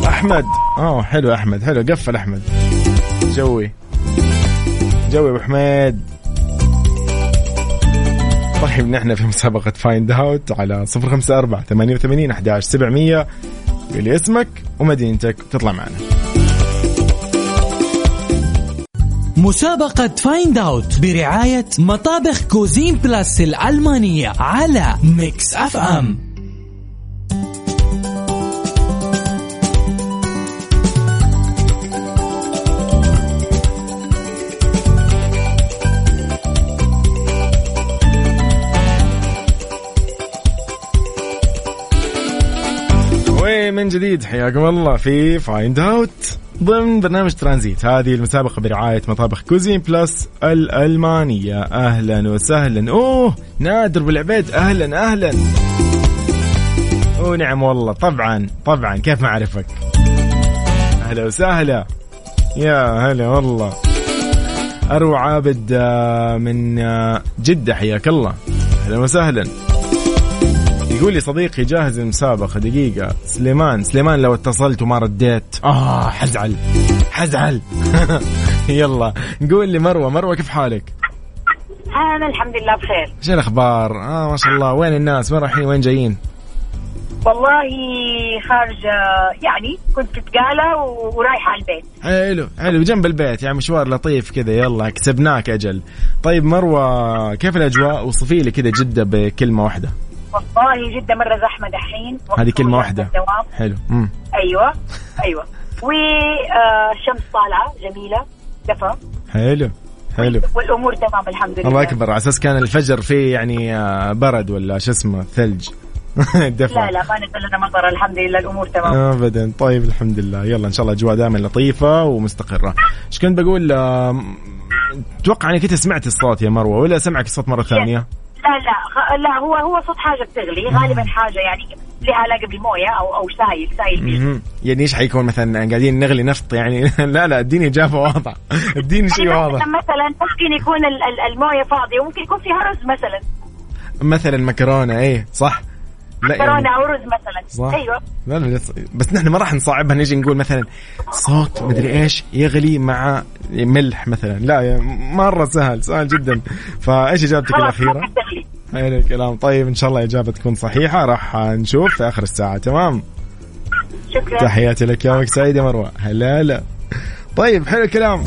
احمد. حلو احمد، حلو قفل احمد. جوي ابو حميد. طيب نحن في مسابقة Find Out على 054-88-11-700. قولي اسمك ومدينتك تطلع معنا. مسابقة Find Out برعاية مطابخ كوزين بلس الألمانية على ماكس اف ام. من جديد حياكم الله في Find Out ضمن برنامج ترانزيت. هذه المسابقة برعاية مطابخ كوزين بلس الألمانية. أهلا وسهلا. نادر بالعبيد، أهلا. نعم والله، طبعا كيف ما أعرفك. أهلا وسهلا، يا هلا والله. أروع عابد من جدة، حياك الله، أهلا وسهلا. يقول لي صديقي جاهز المسابقة، دقيقة. سليمان لو اتصلت وما رديت حزعل يلا نقول لي مروة كيف حالك؟ أنا الحمد لله بخير. شو الأخبار؟ ما شاء الله. وين الناس؟ وين رايحين وين جايين؟ والله خارجة، يعني كنت قاله ورايحة على البيت. حلو جنب البيت، يعني مشوار لطيف كذا. يلا كسبناك أجل. طيب مروة كيف الأجواء؟ وصفي لي كذا جدة بكلمة واحدة. والله جدة مرة زحمة دحين، هذه كلمة واحدة. حلو. أيوة والشمس طالعة جميلة دفى. حلو والأمور تمام الحمد لله. الله أكبر. على أساس كان الفجر فيه يعني برد ولا شو اسمه ثلج دفى. لا ما نزلنا مطر الحمد لله، الأمور تمام أبدا. طيب الحمد لله. يلا إن شاء الله أجواء دائما لطيفة ومستقرة. إيش كنت بقول؟ أتوقع أنك أنت سمعت الصوت يا مروة ولا سمعك الصوت مرة ثانية؟ لا هو صوت حاجة بتغلي غالبا، حاجة يعني لها علاقة بالموية أو سائل. يعني إيش حيكون مثلا؟ قاعدين نغلي نفط يعني لا اديني إجابة واضحة، اديني شيء واضح. مثلا ممكن يكون الموية فاضية وممكن يكون في هرز مثلا مكرونة. أي صح، مكرونة أو رز مثلا. أيوة لا بس نحن ما راح نصعبها، نيجي نقول مثلا صوت مدري إيش يغلي مع ملح مثلا. لا مرة سهل جدا. فإيش إجابتك الأخيرة؟ حلو الكلام. طيب إن شاء الله إجابة تكون صحيحة، راح نشوف في آخر الساعة. تمام، شكرا، تحياتي لك، يومك سعيد يا مروة. هلا. طيب حلو الكلام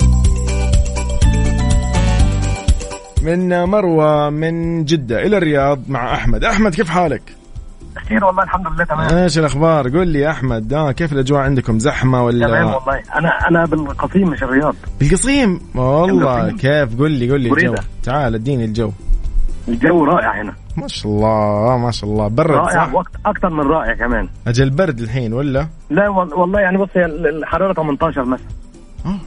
من مروة من جدة إلى الرياض مع أحمد. أحمد كيف حالك؟ كثير والله الحمد لله تمام. ايش الاخبار؟ قول لي يا احمد، كيف الاجواء عندكم؟ زحمه ولا؟ تمام والله، انا بالقصيم مش الرياض. بالقصيم والله. كيف؟ قول لي الجو. تعال اديني الجو. الجو رائع هنا ما شاء الله ما شاء الله. برد رائع، وقت اكثر من رائع كمان. اجل برد الحين ولا؟ لا والله يعني بص، الحراره 18 مثلا.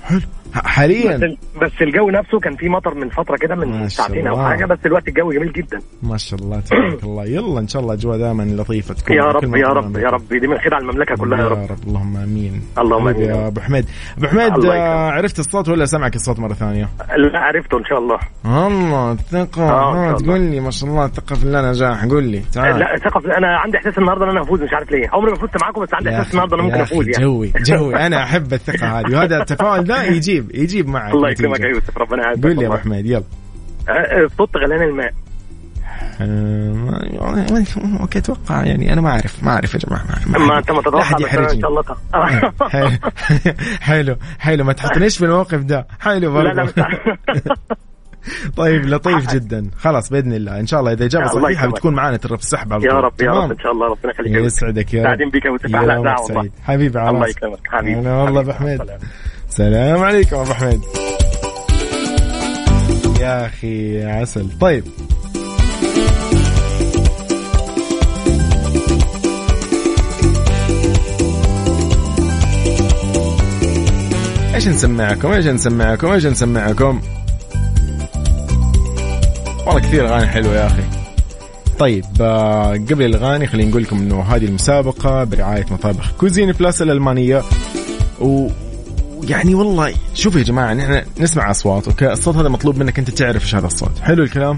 حلو حاليا، بس الجو نفسه كان فيه مطر من فترة كده، من ساعتين أو حاجة، بس الوقت الجو جميل جدا ما شاء الله تبارك الله. يلا إن شاء الله أجواء دائما لطيفة تكون. يا رب يا رب يا رب، دي من خدع المملكة كلها يا رب. اللهم آمين اللهم آمين. يا أبو حميد، أبو حميد، عرفت الصوت ولا سمعك الصوت مرة ثانية؟ لا عرفته إن شاء الله. الله ثقة. تقول لي ما شاء الله ثقة في الله نجاح. قول لي تعال. لا ثقة، أنا عندي إحساس النهاردة أنا هفوز، مش عارف ليه. عمري ما فزت معاكم، بس عندي إحساس النهاردة أنا ممكن أفوز. جوي أنا أحب الثقة هذه، وهذا التفاعل ده يجيب معك. الله يكرمك يا يوسف، ربنا يعافيك. قول لي يا ابو احمد يلا. الصوت غليان الماء. اوكي اتوقع يعني، انا ما اعرف يا جماعه. ما انت ما تتوقع ان شاء الله. حلو ما تحطنيش في الموقف ده. حلو برضه. طيب لطيف جدا. خلاص باذن الله ان شاء الله اذا اجابه صحيحه بتكون معانا ترى في السحب على طول. يا رب يا رب ان شاء الله، ربنا يخليك ويسعدك. يا قاعدين بك وتفعل اعلى والله حبيبي. الله يكرمك حبيبي. والله ابو احمد السلام عليكم. أبو أحمد يا أخي عسل. طيب إيش نسمعكم؟ والله كثير أغاني حلوة يا أخي. طيب قبل الأغاني خلينا نقول لكم إنه هذه المسابقة برعاية مطابخ كوزين بلس الألمانية. و يعني والله شوفوا يا جماعة، نحن نسمع أصوات، الصوت هذا مطلوب منك أنت تعرف إيش هذا الصوت. حلو الكلام.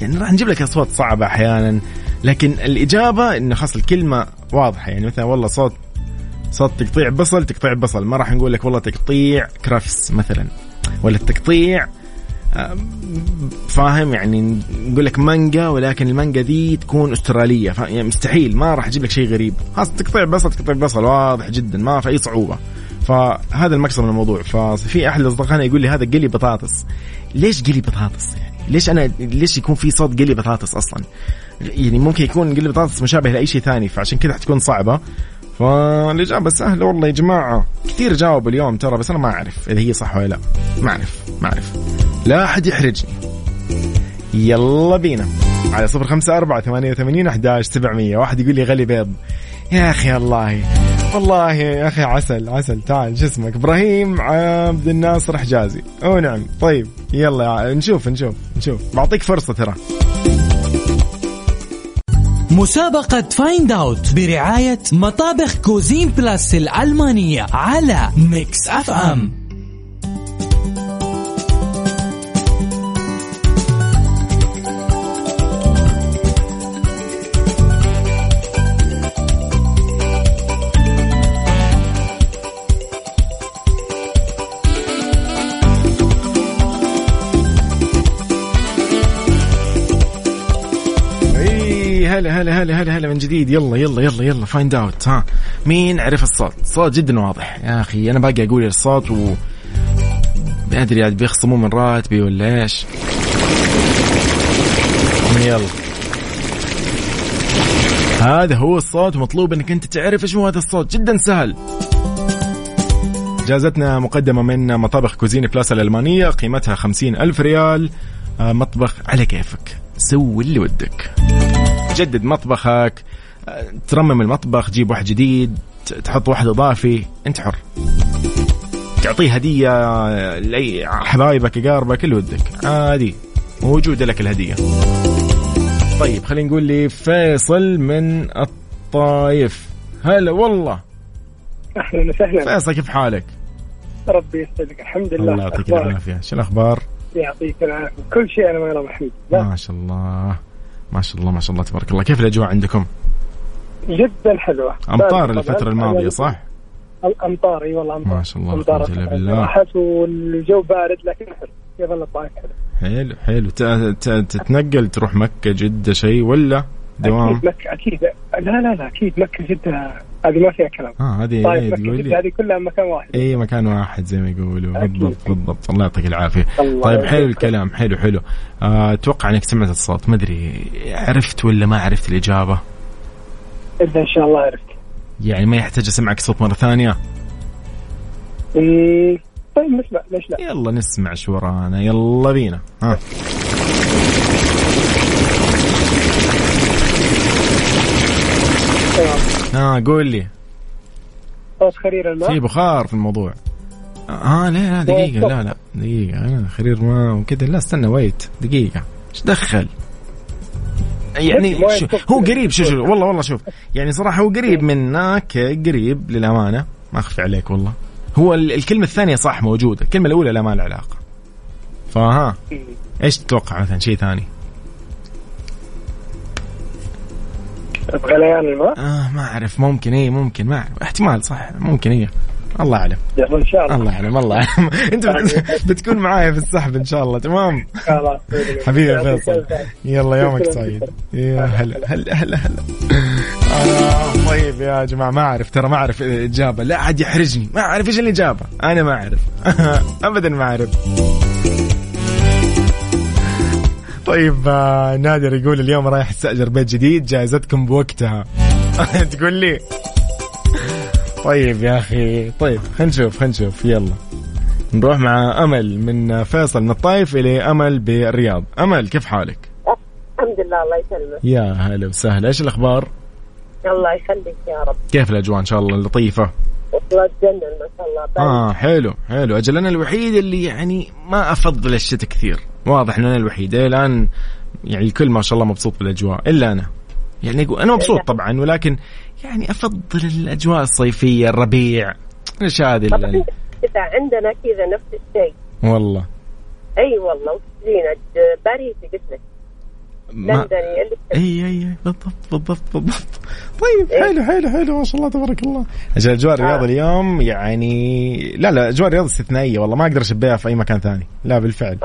يعني راح نجيب لك أصوات صعبة أحيانا، لكن الإجابة إنه خاص الكلمة واضحة. يعني مثلا والله صوت تقطيع بصل، ما راح نقول لك والله تقطيع كرفس مثلا، ولا التقطيع فاهم يعني. نقول لك مانجا، ولكن المانجا دي تكون أسترالية، يعني مستحيل ما راح أجيب لك شيء غريب. خاص تقطيع بصل واضح جدا، ما في أي صعوبة. فهذا المقصد من الموضوع. ففي أحد أصدقائنا يقول لي هذا قلي بطاطس. ليش قلي بطاطس يعني؟ ليش يكون في صوت قلي بطاطس أصلا؟ يعني ممكن يكون قلي بطاطس مشابه لأي شيء ثاني، فعشان كده حتكون صعبة. فالإجابة سهلة والله يا جماعة، كثير جاوبوا اليوم ترى، بس أنا ما أعرف إذا هي صح ولا لا. ما أعرف، لا أحد يحرجني. يلا بينا على 0548811700. واحد يقول لي غلي بيض يا أخي. والله يا أخي عسل. تعال جسمك. إبراهيم عبد الناصر حجازي. أو نعم. طيب يلا نشوف. بعطيك فرصة ترى. مسابقة Find Out برعاية مطابخ كوزين بلس الألمانية على ماكس اف ام. هلا من جديد. يلا Find Out. مين عرف الصوت جدا واضح يا أخي. أنا باقي أقول الصوت ما أدري عاد بيخصموا من راتبي ولا إيش. يلا هذا هو الصوت، مطلوب إنك أنت تعرف إيش هو هذا الصوت. جدا سهل. جازتنا مقدمة من مطابخ كوزين بلاس الألمانية، قيمتها 50,000 ريال. مطبخ على كيفك، سوي اللي ودك، جدد مطبخك، ترمم المطبخ، جيب واحد جديد، تحط واحد اضافي، انت حر. تعطيه هديه لاي حبايبك اقاربك اللي ودك، عادي موجوده لك الهديه. طيب خلينا نقول لي فيصل من الطايف. هلا والله. اهلا وسهلا فيصل، كيف حالك؟ ربي يسعدك الحمد لله. الله يعطيك العافيه. شو الاخبار؟ يعطيك العافيه كل شيء انا ما محمد. ما شاء الله تبارك الله. كيف الأجواء عندكم؟ جدا حلوة. أمطار الفترة الماضية صح؟ الأمطار أي والله أمطار. ما شاء الله. أمطار. أحس والجو بارد لكن حلو. يظل الطايف حلو. تتنقل تروح مكة جدة شيء ولا دوام؟ مكة أكيد. لا أكيد مكة جدة هذه ما فيها كلام. هذه تقولي هذه كلها مكان واحد. أي مكان واحد زي ما يقولوا. بالضبط. الله يعطيك العافية. طيب حلو الكلام. حلو. أتوقع أنك سمعت الصوت، ما أدري عرفت ولا ما عرفت الإجابة. إذا إن شاء الله عرفت. يعني ما يحتاج أسمعك صوت مرة ثانية؟ طيب نسمع، ليش لا؟ يلا نسمع شو ورانا، يلا بينا. ها قول لي صوت خرير الماء، في بخار في الموضوع. لا دقيقة، لا دقيقة، أنا خرير ماء وكذا، لا استنى ويت دقيقة، إيش دخل؟ يعني هو قريب، شو والله شوف، يعني صراحة هو قريب منك، قريب للأمانة ما أخفي عليك والله. هو الكلمة الثانية صح موجودة، الكلمة الأولى لا ما له علاقة. فها إيش تتوقع مثلا شيء ثاني؟ غليان الماء؟ ما أعرف، ممكن إيه، ممكن ما أعرف، احتمال صح، ممكن إيه، الله أعلم. إن شاء الله. الله أعلم، الله أعلم. أنت بتكون معايا في السحب إن شاء الله، تمام؟ خلاص. حبيبي فيصل، يلا يومك سعيد. يا هلا هلا هلا هلا. طيب يا جماعة ما أعرف، ترى ما أعرف الإجابة، لا أحد يحرجني، ما أعرف إيش الإجابة، أنا ما أعرف. أبدا ما أعرف. طيب نادر يقول اليوم رايح استأجر بيت جديد، جائزتكم بوقتها. تقول لي طيب يا أخي، طيب خلينا نشوف. يلا نروح مع أمل من فيصل من الطائف إلى أمل بالرياض. أمل كيف حالك؟ الحمد لله، الله يسلمك. يا هلا وسهلا، إيش الأخبار؟ الله يخليك يا رب. كيف الأجواء إن شاء الله لطيفة؟ والله تجنن ما شاء الله. حلو. أجل أنا الوحيد اللي يعني ما أفضل الشتاء كثير، واضح أنه أنا الوحيد الآن، يعني الكل ما شاء الله مبسوط بالأجواء إلا أنا، يعني أنا مبسوط طبعا، ولكن يعني أفضل الأجواء الصيفية، الربيع، إيش هذه اللي عندنا كذا نفس الشيء والله. أي والله، وسجينة باريس قلت لك لندني اللي أي بالضبط. طيب حلو ما شاء الله تبارك الله. أجواء الرياض اليوم يعني لا أجواء الرياض استثنائية والله، ما أقدر أشبهها في أي مكان ثاني. لا بالفعل.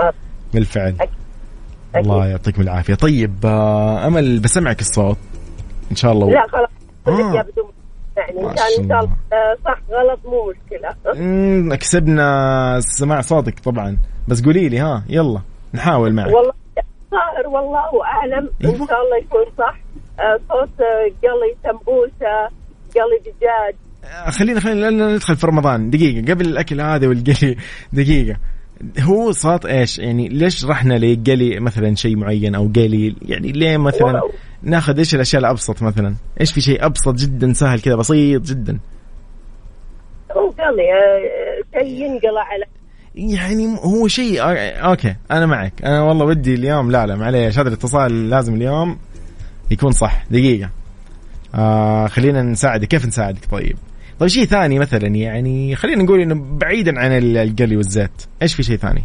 الله يعطيكم العافية. طيب أمل بسمعك الصوت إن شاء الله. لا خلاص يعني إن شاء الله صح غلط مو مشكلة. كسبنا سماع صوتك طبعا، بس قولي لي ها، يلا نحاول معك. والله صار والله أعلم، إن شاء الله يكون صح. صوت قلي سمبوسة، قلي دجاج. خلينا ندخل في رمضان دقيقة، قبل الأكل هذا والقلي دقيقة. هو صوت إيش يعني؟ ليش رحنا لقلي مثلا شيء معين أو قليل؟ يعني ليه مثلا ناخذ إيش الأشياء الأبسط مثلا؟ إيش في شيء أبسط جدا سهل كذا بسيط جدا؟ هو قلي شيء ينقلع على يعني هو شيء. أوكي أنا معك، أنا والله ودي اليوم لا معليش، هذا الاتصال لازم اليوم يكون صح. دقيقة خلينا نساعدك. كيف نساعدك؟ طيب شيء ثاني مثلا، يعني خلينا نقول إنه بعيدا عن القلي والزيت، إيش في شيء ثاني؟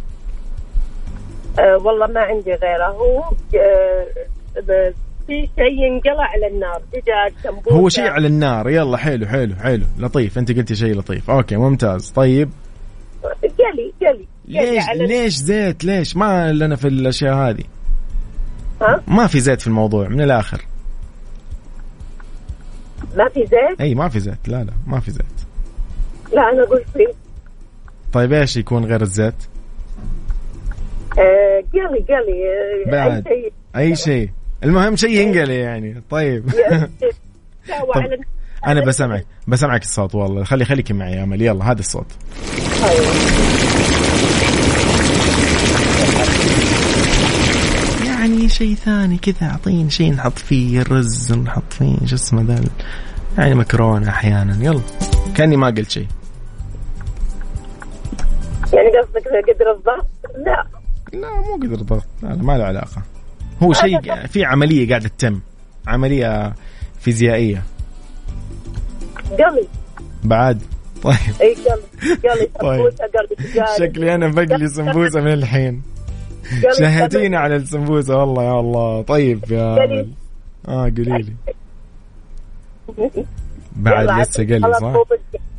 والله ما عندي غيره. هو في شيء ينقلع على النار، دجاج، سمبوسة. هو شيء على النار. يلا حلو لطيف، أنت قلتي شيء لطيف، أوكي ممتاز. طيب قلي ليش زيت؟ ليش ما لنا في الأشياء هذه؟ ما في زيت في الموضوع من الآخر. ما في زيت؟ أي ما في زيت، لا ما في زيت. لا أنا قلت فيه. طيب إيش يكون غير الزيت؟ قلي أي شيء. المهم شيء ينقلي يعني. طيب. طيب. أنا بسمعك الصوت والله، خليك معي يا أمل. يلا هذا الصوت. يعني شيء ثاني كذا، أعطيني شيء نحط فيه رز، نحط فيه شو اسمه ذا، يعني مكرونة أحيانا. يلا كأني ما قلت شيء. يعني قصدك قدر الضغط؟ لا مو قدر الضغط، لا ما له علاقة. هو شيء في عملية قاعدة تتم، عملية فيزيائية. قلي بعد. طيب اي قلي سمبوسه، قلي شكلي انا بقلي سمبوسه من الحين. شهدينا على السمبوسه والله يا الله. طيب يا قلي. قولي لي بعد. لسه قلي صح؟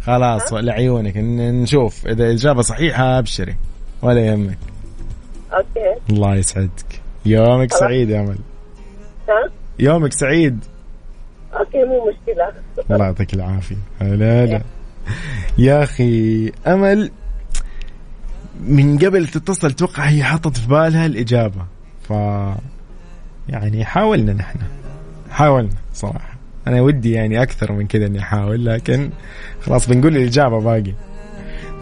خلاص لعيونك نشوف اذا الاجابه صحيحه. ابشري ولا يهمك. اوكي الله يسعدك، يومك سعيد يا امل. يومك سعيد. اوكي مو مشكله، الله يعطيك العافيه. لا يا اخي امل من قبل تتصل توقع هي حطت في بالها الاجابه، ف يعني حاولنا صراحه أنا ودي يعني أكثر من كده أني أحاول، لكن خلاص بنقول الإجابة باقي.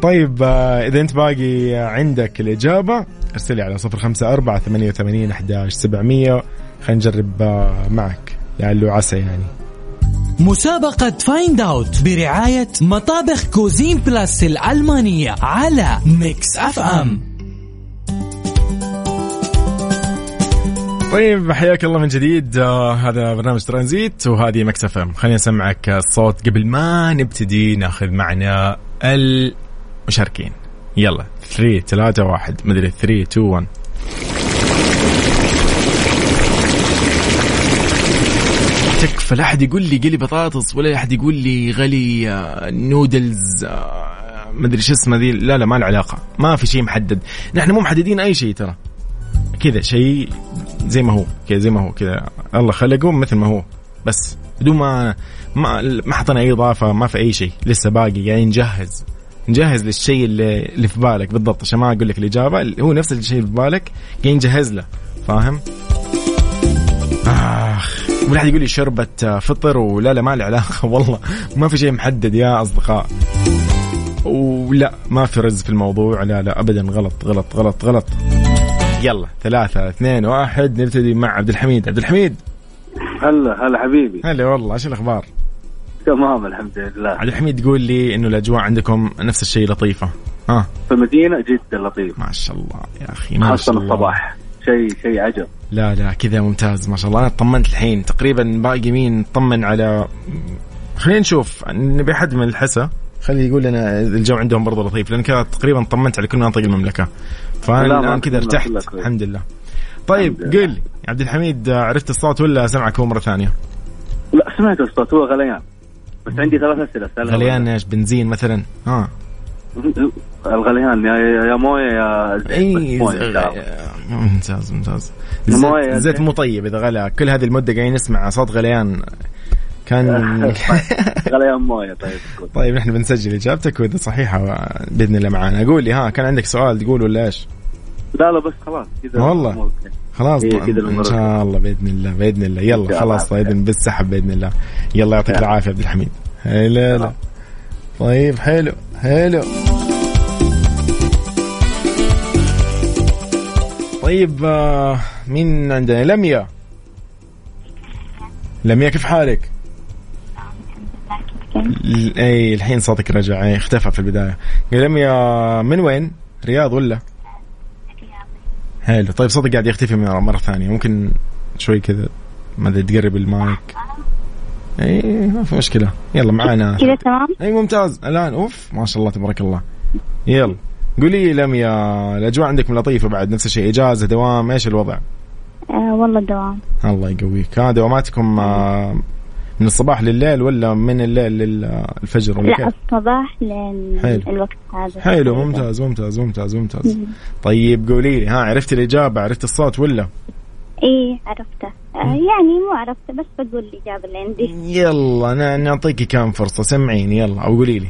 طيب إذا أنت باقي عندك الإجابة أرسلي على 0548811700، خلينا نجرب معك لعله عسى يعني. مسابقة Find Out برعاية مطابخ كوزين بلس الألمانية على ماكس اف ام. طيب حياك الله من جديد، هذا برنامج ترانزيت وهذه ماكس اف ام. خلينا نسمعك الصوت قبل ما نبتدي ناخذ معنا المشاركين. يلا 3 3 1، مدري 3 2 1. تكفى لا أحد يقول لي قلي بطاطس ولا أحد يقول لي غلي نودلز مدري شو اسمه ذي، لا لا ما له علاقة، ما في شيء محدد، نحن مو محددين أي شيء ترى، كذا شيء زي ما هو كذا، زي ما هو كذا الله خلقه مثل ما هو، بس بدون ما حطنا أي إضافة، ما في أي شيء لسه باقي يعني، نجهز للشيء اللي في بالك بالضبط، عشان ما أقول لك الإجابة هو نفس الشيء اللي في بالك يعني نجهز له، فاهم؟ ولا حد يقول لي شربة فطر ولا لا ما له علاقة، والله ما في شيء محدد يا أصدقاء، ولا ما في رز في الموضوع، لا لا أبدا، غلط غلط غلط غلط. يلا 3 2 1 نبتدي مع عبد الحميد. عبد الحميد هلا حبيبي. هلا والله، ايش الأخبار؟ تمام الحمد لله. عبد الحميد تقول لي إنه الأجواء عندكم نفس الشيء لطيفة، ها؟ في مدينة جدا لطيفة ما شاء الله يا أخي، ما شاء الله، الصباح شيء عجب. لا لا كذا ممتاز ما شاء الله. أنا اطمنت الحين، تقريبا باقي مين نطمن على، خلينا نشوف نبي حد من الحسا خلي يقول لنا الجو عندهم برضه لطيف، لأن كذا تقريبا طمنت على كل مناطق المملكة، فأنا كذا ارتحت الحمد لله. طيب قل لي عبد الحميد، عرفت الصوت ولا أسمعك مرة ثانية؟ لا سمعت الصوت، هو غليان، بس عندي 3 أسئلة. غليان إيش؟ بنزين مثلا؟ ها الغليان يا مويه يا ممتاز ممتاز. زيت مو طيب إذا غلا، كل هذه المدة قاعدين نسمع صوت غليان كان غليان مويه. طيب طيب نحن بنسجل إجابتك وإذا صحيحة بإذن الله معانا. أقول لي ها، كان عندك سؤال تقول ولا إيش؟ لا بس خلاص كذا والله، خلاص إن شاء الله بإذن الله بإذن الله. يلا خلاص إذن بالسحب بإذن الله. يلا يعطيك العافية عبد الحميد. هلا طيب حلو. طيب مين عندنا؟ لميا كيف حالك؟ اي الحين صوتك رجع، اي اختفى في البداية. لميا من وين؟ رياض ولا؟ حلو. طيب صوتك قاعد يختفي مرة ثانية، ممكن شوي كذا ماذا تقرب المايك؟ اي ما في مشكلة. يلا معانا كذا تمام؟ اي ممتاز الآن. اوف ما شاء الله تبارك الله. يلا قولي لميا، الأجواء عندك لطيفة بعد نفس الشيء؟ إجازة، دوام، إيش الوضع؟ والله دوام. الله يقويك. دواماتكم من الصباح لليل ولا من الليل للفجر؟ لا الصباح للوقت هذا. حلو ممتاز. طيب قولي لي ها، عرفتي الإجابة؟ عرفتي الصوت ولا؟ إيه عرفته، يعني مو عرفته بس بقول الإجابة اللي عندي. يلا أنا نعطيكي كام فرصة، سمعيني يلا أو قولي لي.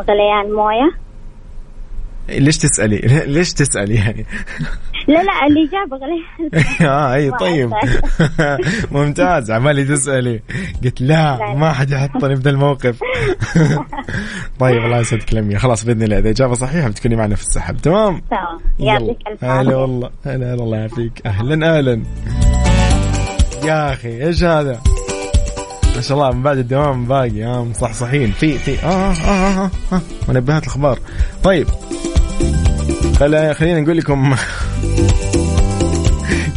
غليان موية. ليش تسألي يعني؟ لا الإجابة غليان. أي طيب ممتاز، عمالي تسألي قلت لا ما حد يحطني في الموقف. طيب الله يسعدك لميا، خلاص بإذن الله إذا إجابة صحيحة بتكوني معنا في السحب. تمام. يعطيك الف عافية. هلا والله، هلا الله يعافيك. أهلا يا أخي، إيش هذا ما شاء الله، من بعد الدوام باقي مصحصحين في منبهات الأخبار. طيب خلينا نقول لكم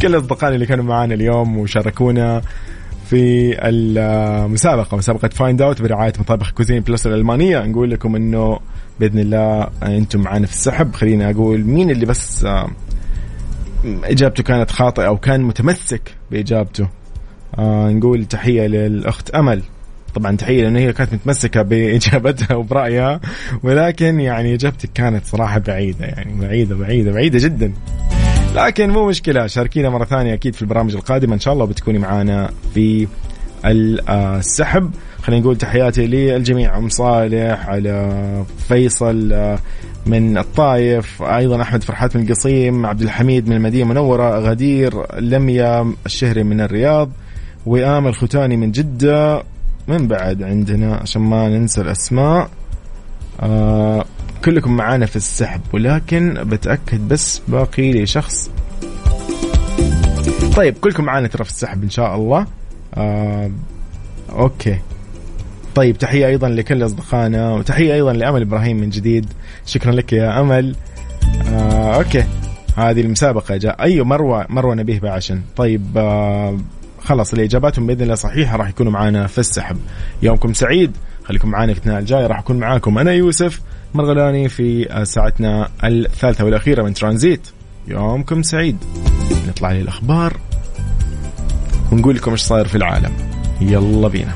كل أصدقائي اللي كانوا معانا اليوم وشاركونا في المسابقة، مسابقة Find Out برعاية مطابخ كوزين بلس الألمانية، نقول لكم إنه بإذن الله أنتم معانا في السحب. خلينا أقول مين اللي بس إجابته كانت خاطئة أو كان متمسك بإجابته. نقول تحية للأخت أمل، طبعا تحية لأن هي كانت متمسكة بإجابتها وبرأيها، ولكن يعني إجابتك كانت صراحة بعيدة، يعني بعيدة جدا، لكن مو مشكلة، شاركينا مرة ثانية أكيد في البرامج القادمة إن شاء الله بتكوني معانا في السحب. خلينا نقول تحياتي للجميع، أم صالح، على فيصل من الطائف، أيضا أحمد فرحات من القصيم، عبد الحميد من المدينة المنورة، غدير، لميا الشهري من الرياض، وآمل ختاني من جدة. من بعد عندنا عشان ما ننسى الأسماء. كلكم معانا في السحب ولكن بتأكد بس باقي لي شخص. طيب كلكم معانا ترى في السحب إن شاء الله. أوكي طيب تحية أيضا لكل أصدقائنا وتحية أيضا لأمل إبراهيم من جديد. شكرا لك يا أمل. أوكي هذه المسابقة جاء أيوة مروة نبيه بعشن. طيب خلاص اللي إجاباتهم بإذن الله صحيحة راح يكونوا معانا في السحب. يومكم سعيد. خليكم معانا في الثناء الجاي راح أكون معاكم أنا يوسف مرغلاني في ساعتنا الثالثة والأخيرة من ترانزيت. يومكم سعيد. نطلع للأخبار ونقول لكم إيش صاير في العالم. يلا بينا.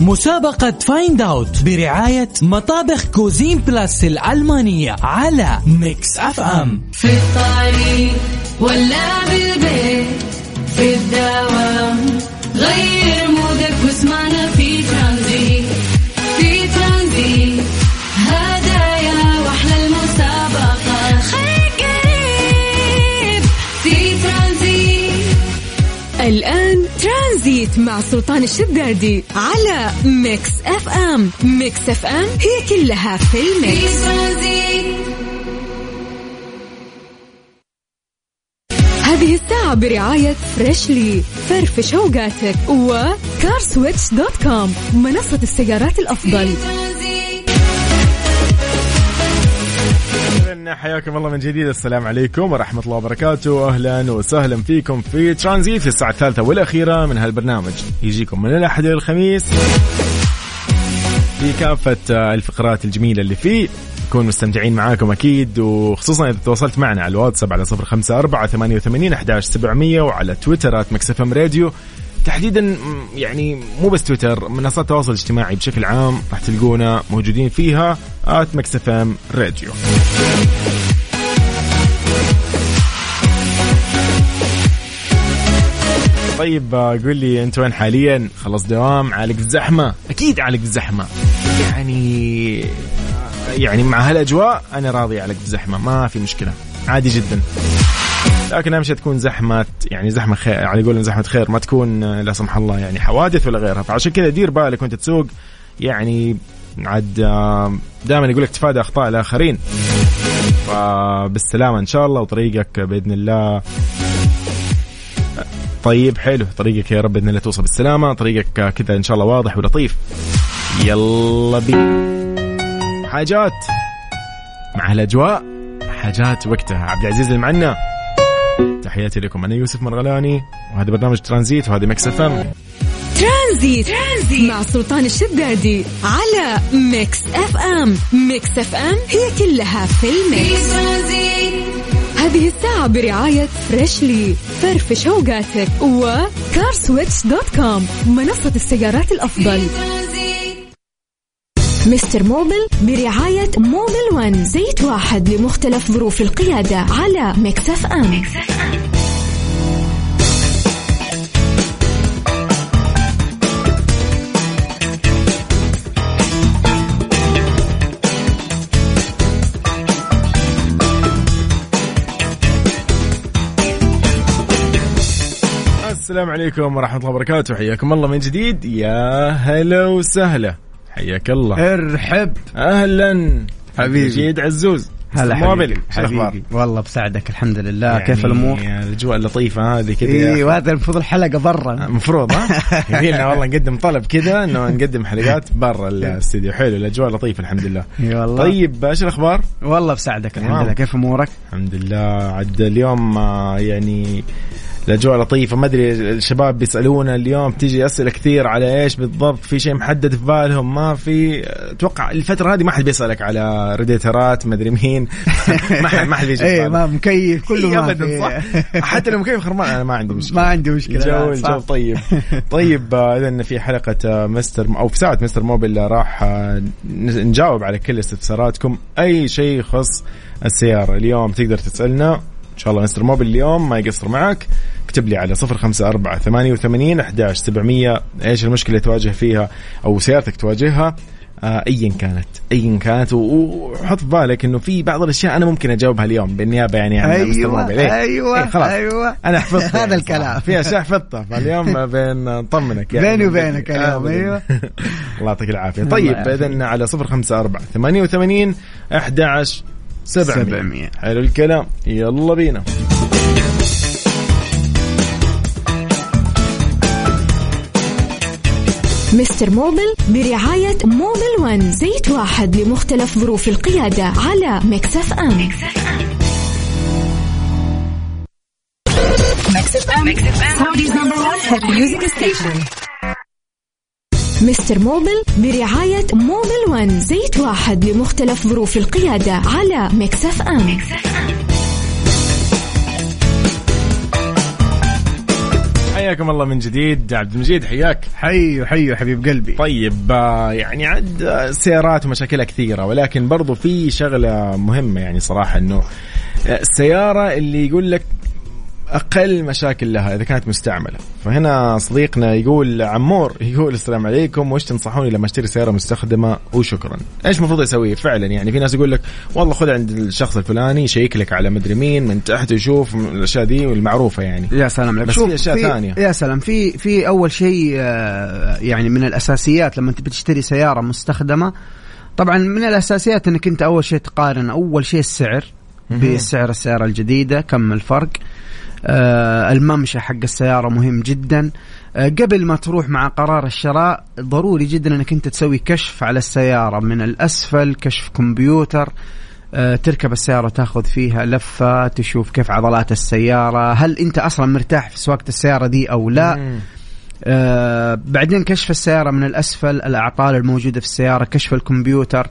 مسابقة Find Out برعاية مطابخ كوزين بلس الألمانية على ماكس اف ام. في الطريق ولا بالبيت في الدوام غير مودك واسمعنا في ترانزيت. في ترانزيت هدايا وأحلى المسابقة خير قريب في ترانزيت. الآن ترانزيت مع سلطان الشدادي على ميكس اف ام. ميكس اف ام هي كلها في الميكس. هذه الساعة برعاية فريشلي فرفش اوقاتك وكارسويتش.com منصة السيارات الأفضل. حياكم الله من جديد. السلام عليكم ورحمة الله وبركاته. أهلا وسهلا فيكم في ترانزيت في الساعة الثالثة والأخيرة من هالبرنامج. يجيكم من الأحد والخميس في كافة الفقرات الجميلة اللي فيه. نكون مستمتعين معاكم أكيد وخصوصا إذا تواصلت معنا على الواتساب على 0548811700 وعلى تويترات مكسفم راديو تحديدا. يعني مو بس تويتر، منصات التواصل الاجتماعي بشكل عام راح تلقونا موجودين فيها @maxfm radio. طيب قول لي انت وين حاليا؟ خلص دوام؟ عالق الزحمة؟ اكيد عالق الزحمة. يعني مع هالاجواء انا راضي عالق الزحمة، ما في مشكلة، عادي جدا. لكن أهم شيء تكون زحمة، يعني زحمة خير، يعني يقولون زحمة خير، ما تكون لا سمح الله يعني حوادث ولا غيرها. فعشان كذا دير بالك وانت تسوق، يعني عاد دائما يقولك تفادى أخطاء الآخرين. فبالسلامة إن شاء الله وطريقك بإذن الله. طيب حلو، طريقك يا رب بإذن الله توصل بالسلامة، طريقك كذا إن شاء الله واضح ولطيف. يلا بينا. حاجات مع الأجواء، حاجات وقتها. عبد العزيز المعنى، تحياتي لكم. أنا يوسف مرغلاني وهذا برنامج ترانزيت وهذا ماكس اف ام. ترانزيت مع سلطان الشدادي على ماكس اف ام. ماكس اف ام هي كلها في الماكس. هذه الساعة برعاية فريشلي فرفش اوقاتك وكارسويتش.com منصة السيارات الأفضل. مستر موبيل برعاية موبيل 1 زيت واحد لمختلف ظروف القيادة على ماكس اف ام. السلام عليكم ورحمة الله وبركاته. حياكم الله من جديد. يا هلا وسهلا. حياك الله. ارحب. اهلا حبيبي. جيد عزوز. هلا حبيبي. حبيبي والله بساعدك الحمد لله. يعني كيف الامور؟ الاجواء اللطيفه هذه كذا. ايوه هذا المفروض الحلقه برا المفروض. يبينا والله نقدم طلب كذا انه نقدم حلقات برا الاستديو. حلو الاجواء لطيفه الحمد لله. طيب ايش الاخبار؟ والله بساعدك الحمد لله. كيف امورك؟ الحمد لله. عد اليوم يعني الأجواء لطيفة. ما أدري الشباب بيسألونا اليوم، تيجي أسئلة كثير على إيش بالضبط، في شيء محدد في بالهم؟ ما في. أتوقع الفترة هذه ما حد بيسألك على ريديترات ما أدري مين. ما حد بيجي. إيه ما مكيف كله ما أبدا صح. حتى لو مكيف خرمان أنا ما عندي مشكلة. ما عندي مشكلة. الجو طيب. طيب إذن في حلقة مستر أو في ساعة مستر موبيل راح نجاوب على كل استفساراتكم. أي شيء يخص السيارة اليوم تقدر تسألنا إن شاء الله. مستر موبيل اليوم ما يقصر معك. اكتب لي على 0548811700 إيش المشكلة اللي تواجه فيها أو سيارتك تواجهها. أيا كانت. وحط في بالك إنه في بعض الأشياء أنا ممكن أجاوبها اليوم بالنيابة يعني عن مستر موبيل. أيوة أنا حفظت هذا الكلام، في أشياء حفظتها فاليوم نطمنك يعني بيني وبينك اليوم. أيوة الله يعطيك العافية. طيب إذن على 0548811700. حلو الكلام، يلا بينا. مستر موبيل برعاية موبيل 1، زيت واحد لمختلف ظروف القيادة، على ماكس اف ام. مستر موبيل برعاية موبيل 1، زيت واحد لمختلف ظروف القيادة، على ماكس اف ام. حياكم الله من جديد. عبد المجيد حياك. حيو حبيب قلبي. طيب يعني عد سيارات ومشاكلها كثيرة، ولكن برضو في شغلة مهمة يعني صراحة، انه السيارة اللي يقول لك أقل مشاكل لها إذا كانت مستعملة. فهنا صديقنا يقول عمور، يقول السلام عليكم، وش تنصحوني لما أشتري سيارة مستخدمة؟ وشكرا. إيش مفروض أسوي فعلا؟ يعني في ناس يقول لك والله خذ عند الشخص الفلاني يشيك لك على مدري مين من تحت، يشوف الأشياء دي والمعروفة يعني. يا سلام عليك. بس في أشياء ثانية. يا سلام. في أول شيء يعني من الأساسيات لما أنت بتشتري سيارة مستخدمة، طبعا من الأساسيات أنك أنت أول شيء تقارن أول شيء السعر بسعر السيارة الجديدة، كم الفرق. الممشى حق السيارة مهم جدا. قبل ما تروح مع قرار الشراء ضروري جدا أنك أنت تسوي كشف على السيارة من الأسفل، كشف كمبيوتر، تركب السيارة تاخذ فيها لفة، تشوف كيف عضلات السيارة، هل أنت أصلا مرتاح في سواقة السيارة دي أو لا. بعدين كشف السيارة من الأسفل، الأعطال الموجودة في السيارة، كشف الكمبيوتر.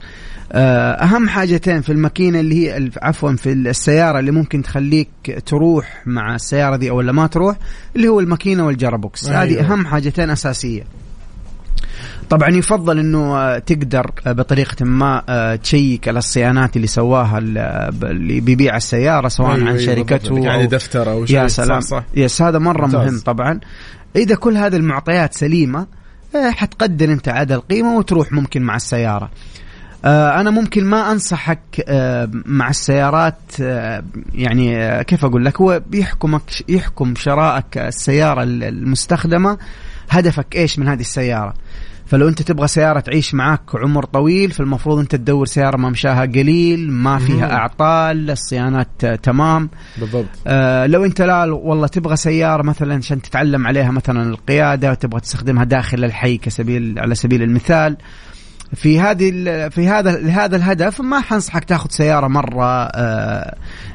أهم حاجتين في الماكينة اللي هي عفوا في السيارة اللي ممكن تخليك تروح مع السيارة دي أو لا ما تروح، اللي هو الماكينة والجرابوكس. هذه أهم حاجتين أساسية. طبعا يفضل أنه تقدر بطريقة ما تشيك على الصيانات اللي سواها اللي بيبيع السيارة، سواء عن شركته يعني دفتر أو شيء. يا سلام. يس هذا مرة مهم. طبعا إذا كل هذه المعطيات سليمة حتقدر أنت عاد القيمة وتروح ممكن مع السيارة. أنا ممكن ما أنصحك مع السيارات، يعني كيف أقول لك، هو يحكم شرائك السيارة المستخدمة هدفك إيش من هذه السيارة. فلو أنت تبغى سيارة تعيش معاك عمر طويل، فالمفروض أنت تدور سيارة ممشاها قليل، ما فيها أعطال، الصيانات تمام بالضبط. لو أنت لا والله تبغى سيارة مثلا عشان تتعلم عليها مثلا القيادة وتبغى تستخدمها داخل الحي كسبيل على سبيل المثال، في هذا الهدف ما حنصحك تاخذ سيارة مرة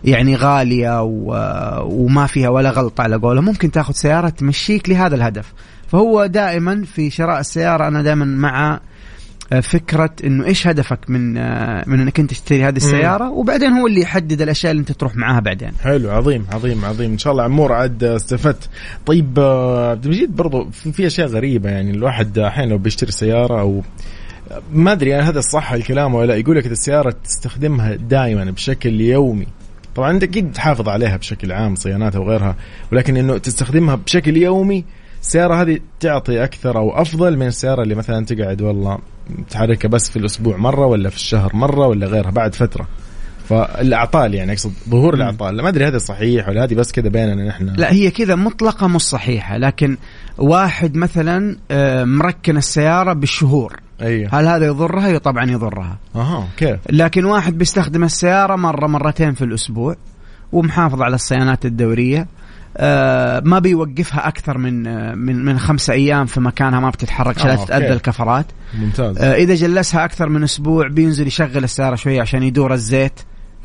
يعني غالية وما فيها ولا غلطة على قولها. ممكن تاخذ سيارة تمشيك لهذا الهدف. فهو دائما في شراء السيارة أنا دائما مع فكرة إنه إيش هدفك من إنك أنت تشتري هذه السيارة، وبعدين هو اللي يحدد الأشياء اللي أنت تروح معاها بعدين. حلو، عظيم عظيم عظيم. إن شاء الله عمور عاد استفدت. طيب عبد المجيد برضو في أشياء غريبة يعني الواحد حين لو بيشتري سيارة أو ما أدري يعني هذا الصح الكلام ولا، يقول لك السيارة تستخدمها دائما بشكل يومي. طبعا أنت أكيد تحافظ عليها بشكل عام صياناتها وغيرها، ولكن إنه تستخدمها بشكل يومي، السيارة هذه تعطي أكثر أو أفضل من السيارة اللي مثلا تقعد والله تحركها بس في الأسبوع مرة ولا في الشهر مرة ولا غيرها بعد فترة. فالأعطال يعني أقصد ظهور الأعطال، ما أدري هذا صحيح ولا هذه بس كذا بيننا نحن. لا هي كذا مطلقة مش صحيحة، لكن واحد مثلا مركن السيارة بالشهور، أيه. هل هذا يضرها؟ طبعا يضرها. كيف؟ لكن واحد بيستخدم السيارة مرة مرتين في الأسبوع ومحافظ على الصيانات الدورية، ما بيوقفها أكثر من 5 أيام في مكانها، ما بتتحرك عشان تتأذى الكفرات. ممتاز. إذا جلسها أكثر من أسبوع بينزل يشغل السيارة شوية عشان يدور الزيت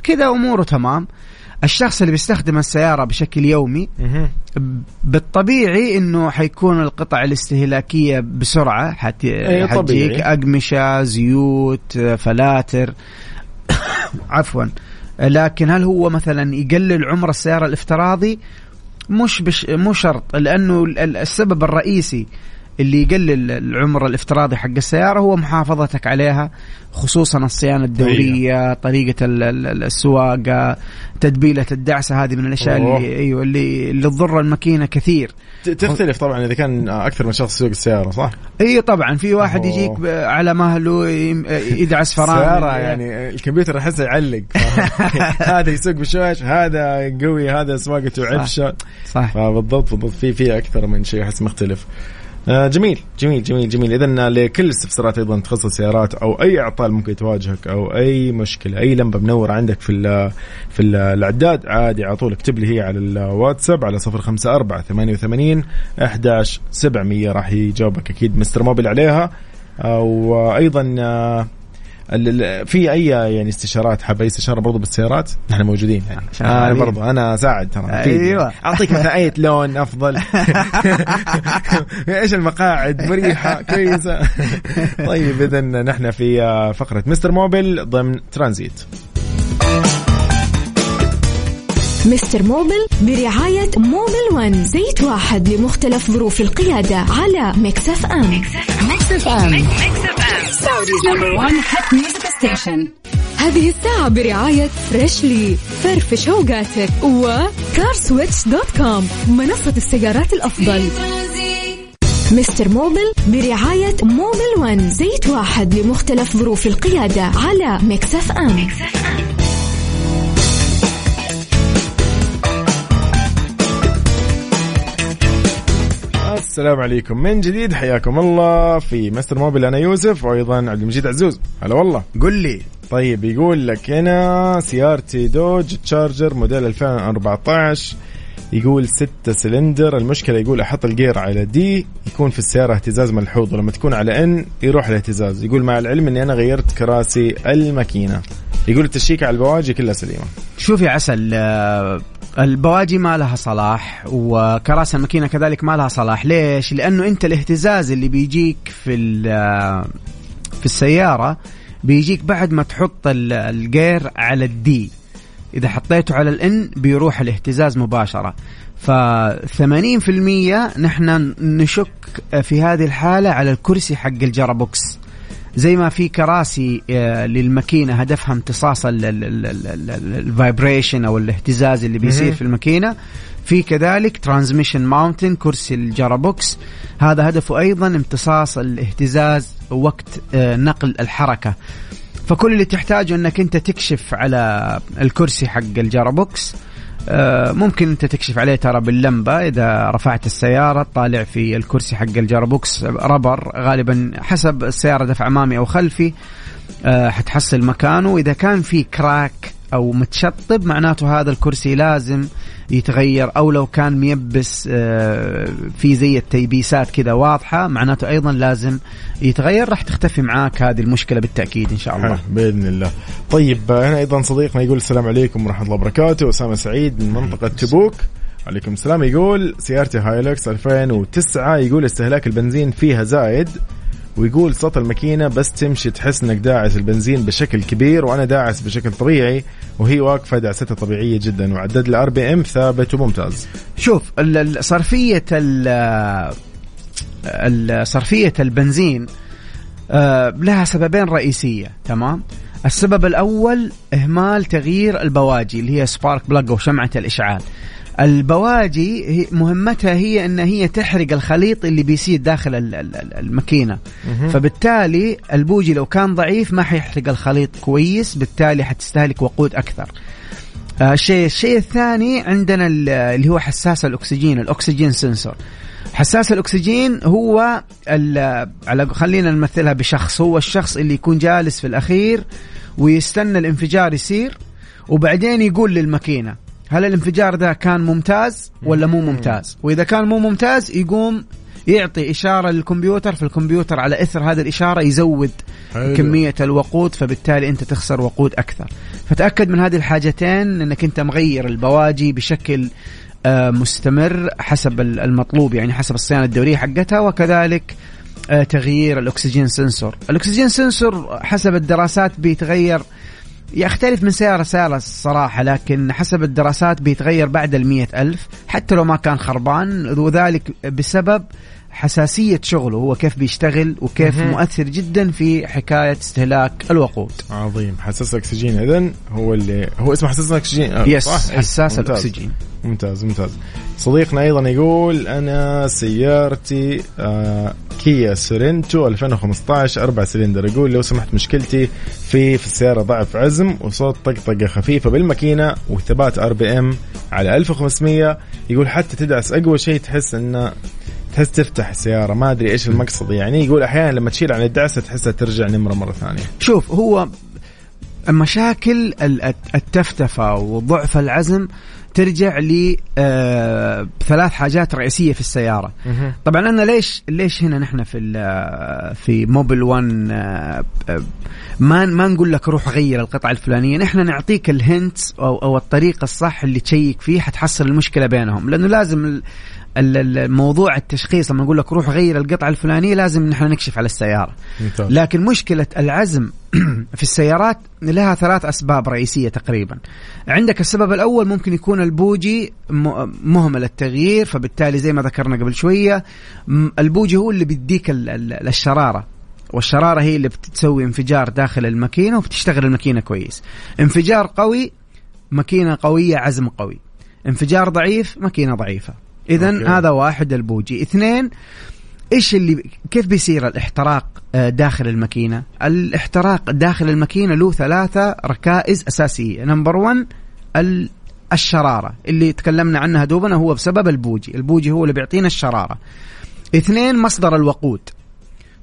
كذا، أموره تمام. الشخص اللي بيستخدم السيارة بشكل يومي بالطبيعي إنه حيكون القطع الاستهلاكية بسرعة حتجيك، أقمشة، زيوت، فلاتر عفوا. لكن هل هو مثلا يقلل عمر السيارة الافتراضي؟ مش شرط، لأنه السبب الرئيسي اللي يقلل العمر الافتراضي حق السيارة هو محافظتك عليها, خصوصا الصيانة الدورية, طريقة السواقة, تدبيلة الدعسة, هذه من الأشياء اللي تضر الماكينة كثير. تختلف طبعا إذا كان أكثر من شخص يسوق السيارة, صح؟ إيه طبعا, في واحد يجيك على مهله يدعس فرامل السيارة, يعني الكمبيوتر أحس يعلق هذا يسوق بشويش, هذا قوي, هذا سواقته عفشة, صح؟ بالضبط بالضبط, في أكثر من شيء أحس مختلف. جميل جميل جميل جميل. إذن لكل استفسارات أيضا تخص السيارات أو أي إعطال ممكن تواجهك أو أي مشكلة, أي لمبة منور عندك في العداد, عادي على طول اكتب لي هي على الواتساب على 0548811700, راح يجاوبك أكيد مستر موبيل عليها. وأيضا في أي يعني استشارات, حاب أي استشارة برضو بالسيارات نحن موجودين, يعني أنا برضو أنا ساعد ترى, أيوة. أعطيك مثلا أي لون أفضل, إيش المقاعد مريحة كويسة. طيب إذن نحن في فقرة مستر موبيل ضمن ترانزيت. مستر موبيل برعاية موبيل 1, زيت واحد لمختلف ظروف القيادة, على ماكس اف ام. ماكس اف ام سعوديز نمبر 1 هات ميوزك ستيشن. هذه الساعة برعاية فريشلي, فرفش اوقاتك, وكارسويتش.com منصة السيارات الأفضل. مستر موبيل برعاية موبيل 1, زيت واحد لمختلف ظروف القيادة, على ماكس اف ام. السلام عليكم من جديد, حياكم الله في مستر موبيل. أنا يوسف وأيضا عبد المجيد عزوز. هلا والله, قل لي. طيب يقول لك هنا سيارتي دوج تشارجر موديل 2014, يقول 6 سلندر. المشكلة يقول أحط الجير على دي يكون في السيارة اهتزاز ملحوظ, ولما تكون على ان يروح الاهتزاز. يقول مع العلم أني أنا غيرت كراسي الماكينة. يقول التشيك على البواجي كلها سليمة. شوف يا عسل, البواجي ما لها صلاح, وكراسي الماكينة كذلك ما لها صلاح. ليش؟ لأنه أنت الاهتزاز اللي بيجيك في السيارة بيجيك بعد ما تحط الجير على الدي. إذا حطيته على الإن بيروح الاهتزاز مباشرة. ف80% نحن نشك في هذه الحالة على الكرسي حق الجرابوكس. زي ما في كراسي للماكينة هدفها امتصاص الفايبريشن أو الاهتزاز اللي بيصير في الماكينة, في كذلك ترانزميشن ماونتن كرسي الجرابوكس, هذا هدفه أيضا امتصاص الاهتزاز وقت نقل الحركة. فكل اللي تحتاجه أنك أنت تكشف على الكرسي حق الجرابوكس. ممكن أنت تكشف عليه ترى باللمبة, إذا رفعت السيارة طالع في الكرسي حق الجرابوكس ربر غالبا, حسب السيارة دفع أمامي أو خلفي حتحصل مكانه. إذا كان في كراك أو متشطب معناته هذا الكرسي لازم يتغير, أو لو كان ميبس في زي التيبيسات كذا واضحة معناته أيضا لازم يتغير. راح تختفي معاك هذه المشكلة بالتأكيد إن شاء الله بإذن الله. طيب هنا أيضا صديقنا يقول السلام عليكم ورحمة الله وبركاته, أسامة سعيد من منطقة تبوك. عليكم السلام. يقول سيارتي هايلوكس 2009, يقول استهلاك البنزين فيها زايد, ويقول صوت الماكينة بس تمشي تحس انك داعس البنزين بشكل كبير, وانا داعس بشكل طبيعي وهي واقفة دعستها طبيعية جدا, وعدد الار بي ام ثابت وممتاز. شوف صرفية البنزين لها سببين رئيسية, تمام؟ السبب الاول اهمال تغيير البواجي اللي هي سبارك بلاك او شمعة الاشعال. البواجي مهمتها هي أن هي تحرق الخليط اللي بيسيد داخل الماكينة, فبالتالي البوجي لو كان ضعيف ما حيحرق الخليط كويس, بالتالي حتستهلك وقود أكثر. الشيء الثاني عندنا اللي هو حساس الأكسجين, الأكسجين سنسور. حساس الأكسجين هو خلينا نمثلها بشخص, هو الشخص اللي يكون جالس في الأخير ويستنى الانفجار يصير, وبعدين يقول للماكينة هل الانفجار ده كان ممتاز ولا مو ممتاز. وإذا كان مو ممتاز يقوم يعطي إشارة للكمبيوتر, فالكمبيوتر على إثر هذه الإشارة يزود كمية الوقود, فبالتالي أنت تخسر وقود أكثر. فتأكد من هذه الحاجتين أنك أنت مغير البواجي بشكل مستمر حسب المطلوب, يعني حسب الصيانة الدورية حقتها, وكذلك تغيير الأكسجين سنسور. الأكسجين سنسور حسب الدراسات بيتغير يختلف من سيارة سيارة الصراحة، لكن حسب الدراسات بيتغير بعد 100,000 حتى لو ما كان خربان، وذلك بسبب حساسية شغله، هو كيف بيشتغل وكيف مؤثر جدا في حكاية استهلاك الوقود. عظيم. حساس الأكسجين إذن هو اللي هو اسمه حساس الأكسجين. يس حساس الأكسجين. ممتاز ممتاز. صديقنا أيضا يقول أنا سيارتي كيا سورنتو 2015 4 سلندر، يقول لو سمحت مشكلتي في السيارة ضعف عزم وصوت طقطقة خفيفة بالماكينة وثبات RPM على 1500، يقول حتى تدعس أقوى شيء تحس إنه تحس تفتح السيارة، ما أدري إيش المقصد يعني، يقول أحيانا لما تشيل عن الدعسة تحسها ترجع نمرة مرة ثانية. شوف هو مشاكل التفتفة وضعف العزم ترجع لي ثلاث حاجات رئيسية في السيارة. طبعا أنا ليش هنا نحن في موبيل 1 ما نقول لك روح غير القطعة الفلانية، نحن نعطيك الهنت أو الطريقة الصح اللي تشيك فيه حتحصل المشكلة بينهم، لأنه لازم الموضوع التشخيص لما نقول لك روح غير القطعة الفلانية لازم نحن نكشف على السيارة. لكن مشكلة العزم في السيارات لها ثلاث أسباب رئيسية تقريبا. عندك السبب الأول ممكن يكون البوجي مهمل التغيير، فبالتالي زي ما ذكرنا قبل شوية البوجي هو اللي بيديك الشرارة، والشرارة هي اللي بتسوي انفجار داخل الماكينة وبتشتغل الماكينة كويس. انفجار قوي ماكينة قوية عزم قوي، انفجار ضعيف ماكينة ضعيفة. إذن هذا واحد البوجي. اثنين، إيش اللي كيف بيصير الاحتراق داخل الماكينة؟ الاحتراق داخل الماكينة له ثلاثة ركائز أساسية. نمبر 1 الشرارة اللي تكلمنا عنها دوبنا، هو بسبب البوجي، البوجي هو اللي بيعطينا الشرارة. 2 مصدر الوقود.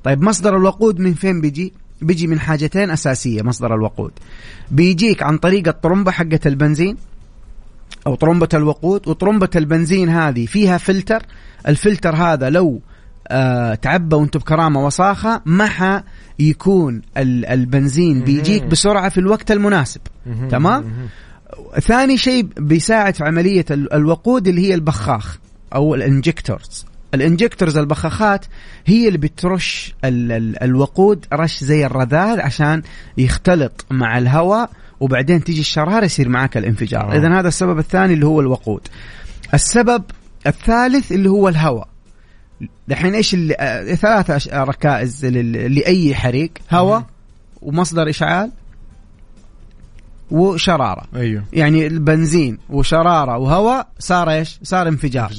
طيب مصدر الوقود من فين بيجي؟ بيجي من حاجتين أساسية. مصدر الوقود بيجيك عن طريق الطرمبة حقة البنزين أو طرمبة الوقود، وطرمبة البنزين هذه فيها فلتر، الفلتر هذا لو تعبى وانتم بكرامة وصاخة ما يكون البنزين بيجيك بسرعة في الوقت المناسب. تمام. ثاني شيء بيساعد في عملية الوقود اللي هي البخاخ أو الانجكتورز. الانجكتورز البخاخات هي اللي بترش الوقود رش زي الرذاذ عشان يختلط مع الهواء، وبعدين تيجي الشرارة يصير معك الانفجار. إذن هذا السبب الثاني اللي هو الوقود. السبب الثالث اللي هو الهواء. دحين إيش ثلاثة ركائز لأي حريق؟ هواء ومصدر إشعال وشرارة. أيوه. يعني البنزين وشرارة وهواء صار إيش؟ صار انفجار.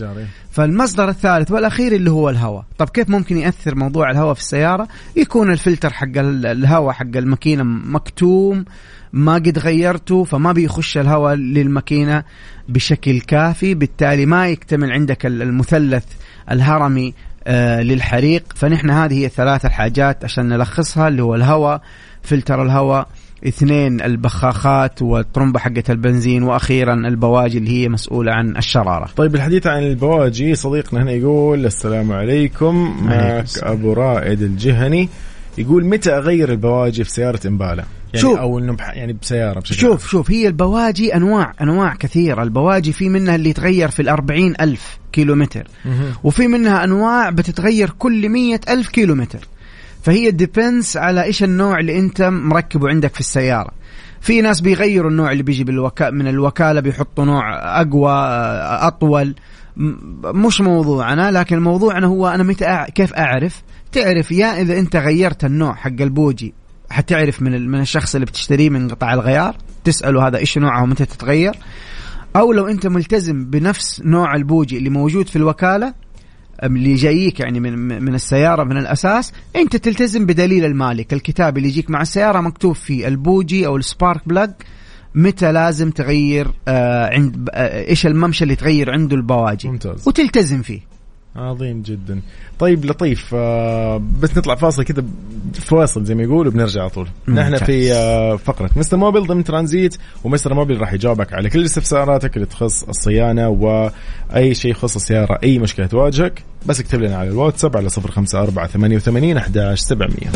فالمصدر الثالث والأخير اللي هو الهواء. طب كيف ممكن يأثر موضوع الهواء في السيارة؟ يكون الفلتر حق الهواء حق الماكينة مكتوم، ما قد غيرته، فما بيخش الهواء للماكينة بشكل كافي، بالتالي ما يكتمل عندك المثلث الهرمي للحريق. فنحن هذه هي الثلاث الحاجات عشان نلخصها، اللي هو الهواء، فلتر الهواء، 2 البخاخات والطرمبة حقة البنزين، وأخيرا البواجي اللي هي مسؤولة عن الشرارة. طيب الحديث عن البواجي، صديقنا هنا يقول السلام عليكم، معك أبو رائد الجهني، يقول متى أغير البواجي في سيارة إمبالة؟ يعني أو إنه يعني بسيارة بشكل. شوف هي البواجي أنواع كثيرة. البواجي في منها اللي تغير في 40,000 كيلومتر، وفي منها أنواع بتتغير كل 100,000 كيلومتر. فهي ديبنس على إيش النوع اللي أنت مركبه عندك في السيارة. في ناس بيغيروا النوع اللي بيجي من الوكالة، بيحطوا نوع أقوى أطول. مش موضوعنا، لكن موضوعنا هو أنا متى كيف أعرف. تعرف يا إذا أنت غيرت النوع حق البوجي، حتعرف من الشخص اللي بتشتريه من قطع الغيار، تسأله هذا إيش نوعه ومتى تتغير. أو لو أنت ملتزم بنفس نوع البوجي اللي موجود في الوكالة اللي جايك يعني من السيارة من الأساس، أنت تلتزم بدليل المالك، الكتاب اللي يجيك مع السيارة مكتوب فيه البوجي أو السبارك بلاج متى لازم تغير عند إيش الممشى اللي تغير عنده البواجي. ممتاز. وتلتزم فيه. عظيم جدا. طيب لطيف، بس نطلع فاصل كده، فاصل زي ما يقولوا، بنرجع على طول. نحن في فقرة مستر موبيل ضمن ترانزيت، ومستر موبيل راح يجاوبك على كل استفساراتك اللي تخص الصيانة وأي شيء يخص السيارة، أي مشكلة تواجهك. بس اكتب لنا على الواتساب على 0548811700.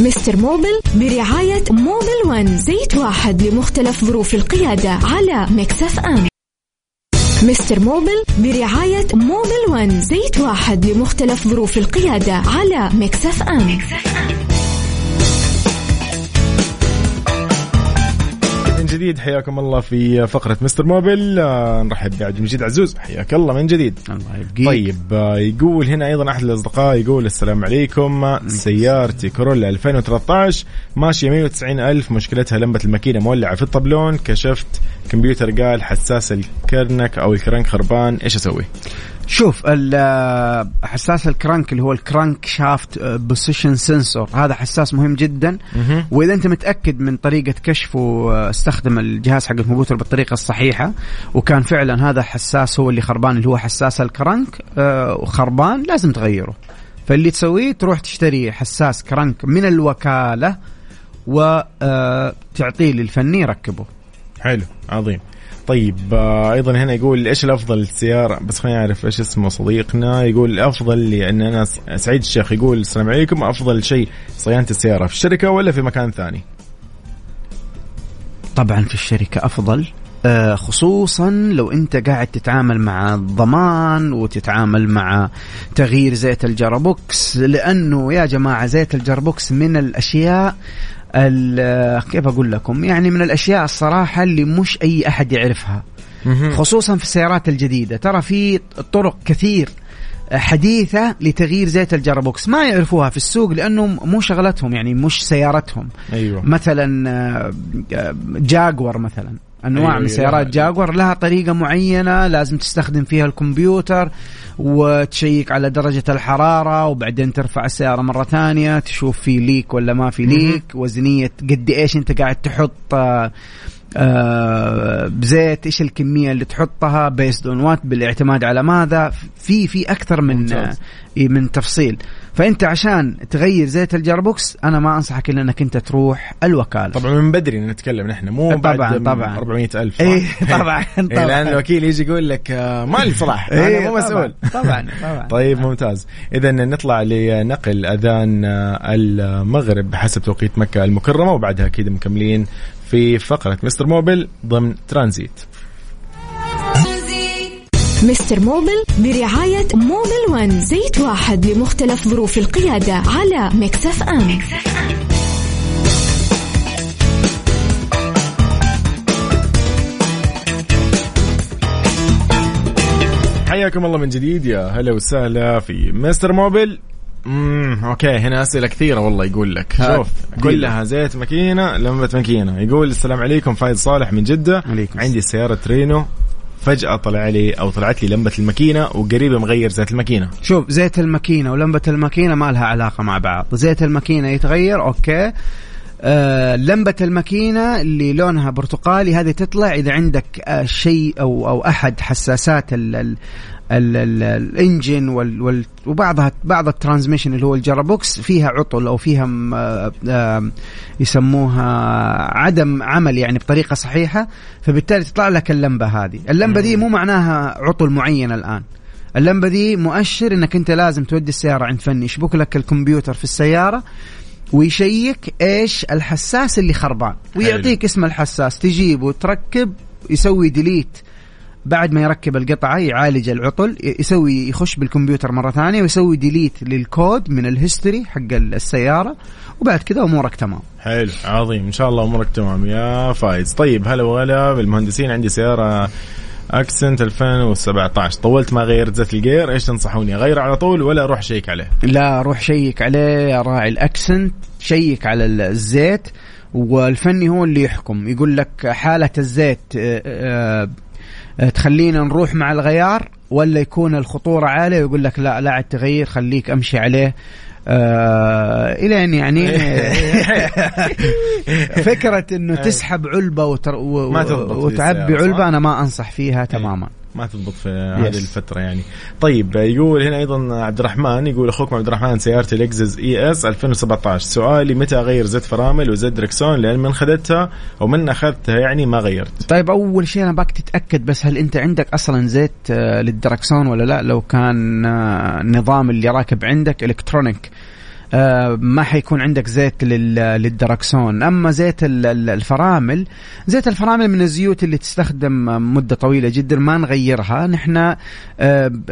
مستر موبيل برعاية موبيل 1، زيت واحد لمختلف ظروف القيادة، على ماكس اف ام. مستر موبيل برعاية موبيل 1، زيت واحد لمختلف ظروف القيادة، على ماكس اف ام. جديد حياكم الله في فقرة مستر موبيل. نرحب بعبد المجيد عزوز, حياك الله من جديد. الله يبقيك. طيب يقول هنا أيضا أحد الأصدقاء يقول السلام عليكم, سيارتي كورولا 2013 ماشية 190,000, مشكلتها لمبة الماكينة مولعة في الطبلون, كشفت كمبيوتر قال حساس الكرنك أو الكرنك خربان, إيش أسوي؟ شوف حساس الكرنك اللي هو الكرنك شافت بوزيشن سنسور, هذا حساس مهم جدا, واذا انت متاكد من طريقه كشفه استخدم الجهاز حق الكمبيوتر بالطريقه الصحيحه, وكان فعلا هذا حساس هو اللي خربان اللي هو حساس الكرنك وخربان, لازم تغيره. فاللي تسويه تروح تشتري حساس كرنك من الوكاله وتعطيه للفني يركبه. حلو, عظيم. طيب ايضا هنا يقول ايش الافضل السياره, بس خلينا نعرف ايش اسمه صديقنا. يقول الافضل لان انا سعيد الشيخ يقول السلام عليكم, افضل شيء صيانه السياره في الشركه ولا في مكان ثاني؟ طبعا في الشركه افضل, خصوصا لو انت قاعد تتعامل مع الضمان وتتعامل مع تغيير زيت الجرابوكس, لانه يا جماعه زيت الجرابوكس من الاشياء كيف أقول لكم, يعني من الأشياء الصراحة اللي مش أي أحد يعرفها, خصوصا في السيارات الجديدة. ترى في طرق كثير حديثة لتغيير زيت الجرابوكس ما يعرفوها في السوق لأنه مو شغلتهم, يعني مش سيارتهم. أيوة. مثلا جاغور مثلا, أنواع أيوة من سيارات جاغور لها طريقة معينة لازم تستخدم فيها الكمبيوتر وتشيك على درجة الحرارة, وبعدين ترفع السيارة مرة تانية تشوف في ليك ولا ما في ليك, وزنية قد إيش أنت قاعد تحط بزيت, إيش الكمية اللي تحطها, based on what, بالاعتماد على ماذا, في أكثر من تفصيل. فأنت عشان تغير زيت الجربوكس أنا ما أنصحك إلا أنك أنت تروح الوكالة. طبعا من بدري نتكلم نحن, مو بعد 400,000. إيه طبعا طبعا, لأن الوكيل يجي يقول لك ما لي صلاح, أنا مو مسؤول. طبعا. طيب ممتاز. إذا نطلع لنقل أذان المغرب بحسب توقيت مكة المكرمة, وبعدها أكيد مكملين في فقرة مستر موبيل ضمن ترانزيت. مستر موبيل برعاية موبيل 1, زيت واحد لمختلف ظروف القيادة, على ماكس اف ام. حياكم الله من جديد, يا هلا وسهلا في مستر موبيل. اوكي, هنا اسئله كثيره والله. يقول لك شوف كلها زيت ماكينه, لمبه ماكينه. يقول السلام عليكم, فايد صالح من جده. عندي سياره رينو, فجأة طلعت لي لمبة الماكينة وقريبة مغير زيت الماكينة. شوف, زيت الماكينة ولمبة الماكينة ما لها علاقة مع بعض. زيت الماكينة يتغير, أوكي. لمبة الماكينة اللي لونها برتقالي هذه تطلع إذا عندك شيء أو أحد حساسات الانجن وبعضها بعض الترانزميشن اللي هو الجرابوكس فيها عطل أو فيها يسموها عدم عمل يعني بطريقة صحيحة, فبالتالي تطلع لك اللمبة هذه. اللمبة دي مو معناها عطل معين الآن, اللمبة دي مؤشر إنك أنت لازم تودي السيارة عند فني يشبك لك الكمبيوتر في السيارة ويشيك إيش الحساس اللي خربان, ويعطيك اسم الحساس, تجيبه وتركب, يسوي ديليت بعد ما يركب القطعة, يعالج العطل, يسوي يخش بالكمبيوتر مرة ثانية ويسوي ديليت للكود من الهيستوري حق السيارة, وبعد كده أمورك تمام. حلو, عظيم, إن شاء الله أمورك تمام يا فايز. طيب هلا وغلا بالمهندسين, عندي سيارة اكسنت 2017 طولت ما غيرت زيت الجير, ايش تنصحوني, اغير على طول ولا اروح شيك عليه؟ لا, روح شيك عليه يا راعي الاكسنت, شيك على الزيت والفني هو اللي يحكم. يقول لك حالة الزيت تخلينا نروح مع الغيار ولا يكون الخطورة عالية, ويقول لك لا عاد تغير, خليك امشي عليه إلى أن يعني فكرة أنه تسحب علبة وتعبي علبة أنا ما أنصح فيها تماما, ما تضبط في هذه الفترة يعني. طيب يقول هنا أيضا عبد الرحمن, يقول أخوكم عبد الرحمن سيارتي لكزس ES 2017, سؤالي متى أغير زيت فرامل وزيت دركسون, لأن من خدتها أو من أخذتها يعني ما غيرت. طيب أول شيء أنا باك تتأكد بس هل أنت عندك أصلا زيت للدركسون ولا لا. لو كان نظام اللي راكب عندك إلكترونيك ما حيكون عندك زيت للدركسون. أما زيت الفرامل، زيت الفرامل من الزيوت اللي تستخدم مدة طويلة جدا ما نغيرها، نحن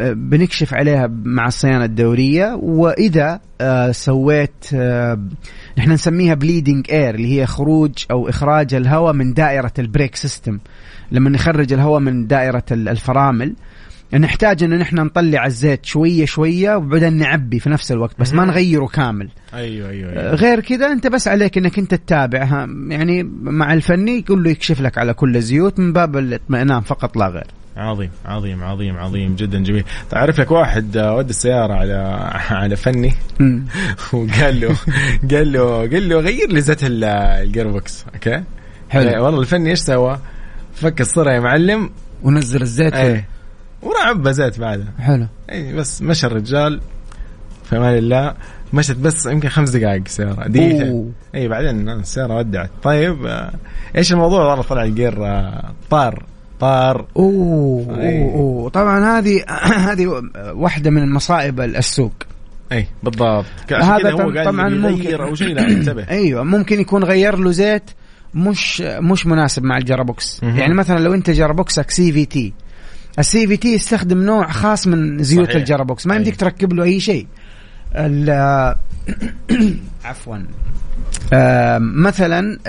بنكشف عليها مع الصيانة الدورية. وإذا سويت نحن نسميها bleeding air اللي هي خروج أو إخراج الهواء من دائرة البريك سيستم، لما نخرج الهواء من دائرة الفرامل نحتاج إنه نحن نطلع الزيت شوية شوية وبعدين نعبي في نفس الوقت، بس ما نغيره كامل. أيوة. غير كده أنت بس عليك إنك أنت تتابعها يعني مع الفني، يقول له يكشف لك على كل الزيوت من باب الاطمئنان فقط لا غير. عظيم جدا، جميل. تعرف لك واحد ودى السيارة على فني وقال له غير لي زيت الجيربوكس. أوكي حلو. والله الفني إيش سوى؟ فك الصرة يا معلم ونزل الزيت ورعب زيت بعده. حلو. أي بس مشى الرجال في أمان الله، مشت بس يمكن 5 دقائق سيارة دقيقتين. أي بعدين السيارة ودعت. طيب إيش الموضوع؟ والله طلع الجير طار. أوه. طبعا هذه واحدة من مصائب السوق. أي بالضبط. هذا طبعا ممكن أو شيء، لا انتبه. أيوة ممكن يكون غير له زيت مش مناسب مع الجرابوكس. يعني مثلا لو أنت جرابوكسك CVT، السي في تي يستخدم نوع خاص من زيوت الجرابوكس، ما يمديك تركب له أي شيء. عفوا مثلا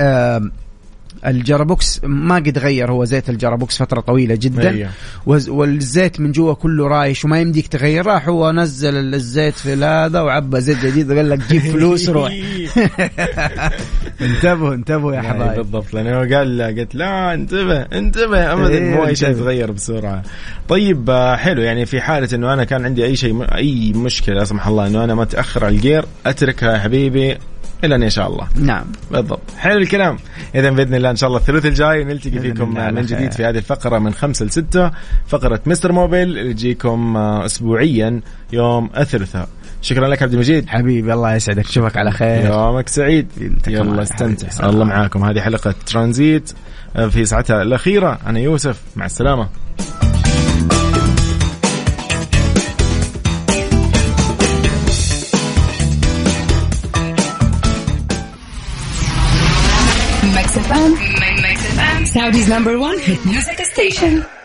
الجرابوكس ما قد غير هو زيت الجرابوكس فترة طويلة جدا، والزيت من جوا كله رايش وما يمديك تغير، راح هو نزل الزيت في هذا وعبى زيت جديد وقال لك جيب فلوس روح. انتبهوا يا حبايب. بالضبط، لأنه قال لا، قلت لا انتبه أبدا، مو أي شيء يتغير بسرعة. طيب حلو، يعني في حالة إنه أنا كان عندي أي شيء أي مشكلة لا سمح الله إنه أنا ما أتأخر على الجير، أتركها يا حبيبي إلا إن شاء الله. نعم بالضبط. حلو الكلام. إذا بإذن الله إن شاء الله الثلاث الجاي نلتقي فيكم من جديد في هذه الفقرة من 5 ل 6، فقرة مستر موبيل اللي تجيكم أسبوعيا يوم الثلاثاء. شكرا لك عبد المجيد حبيبي، الله يسعدك، شوفك على خير، يومك سعيد، يلا استمتع. الله معاكم، هذه حلقة ترانزيت في ساعتها الأخيرة. أنا يوسف، مع السلامة. Saudi's number 1 hit music station.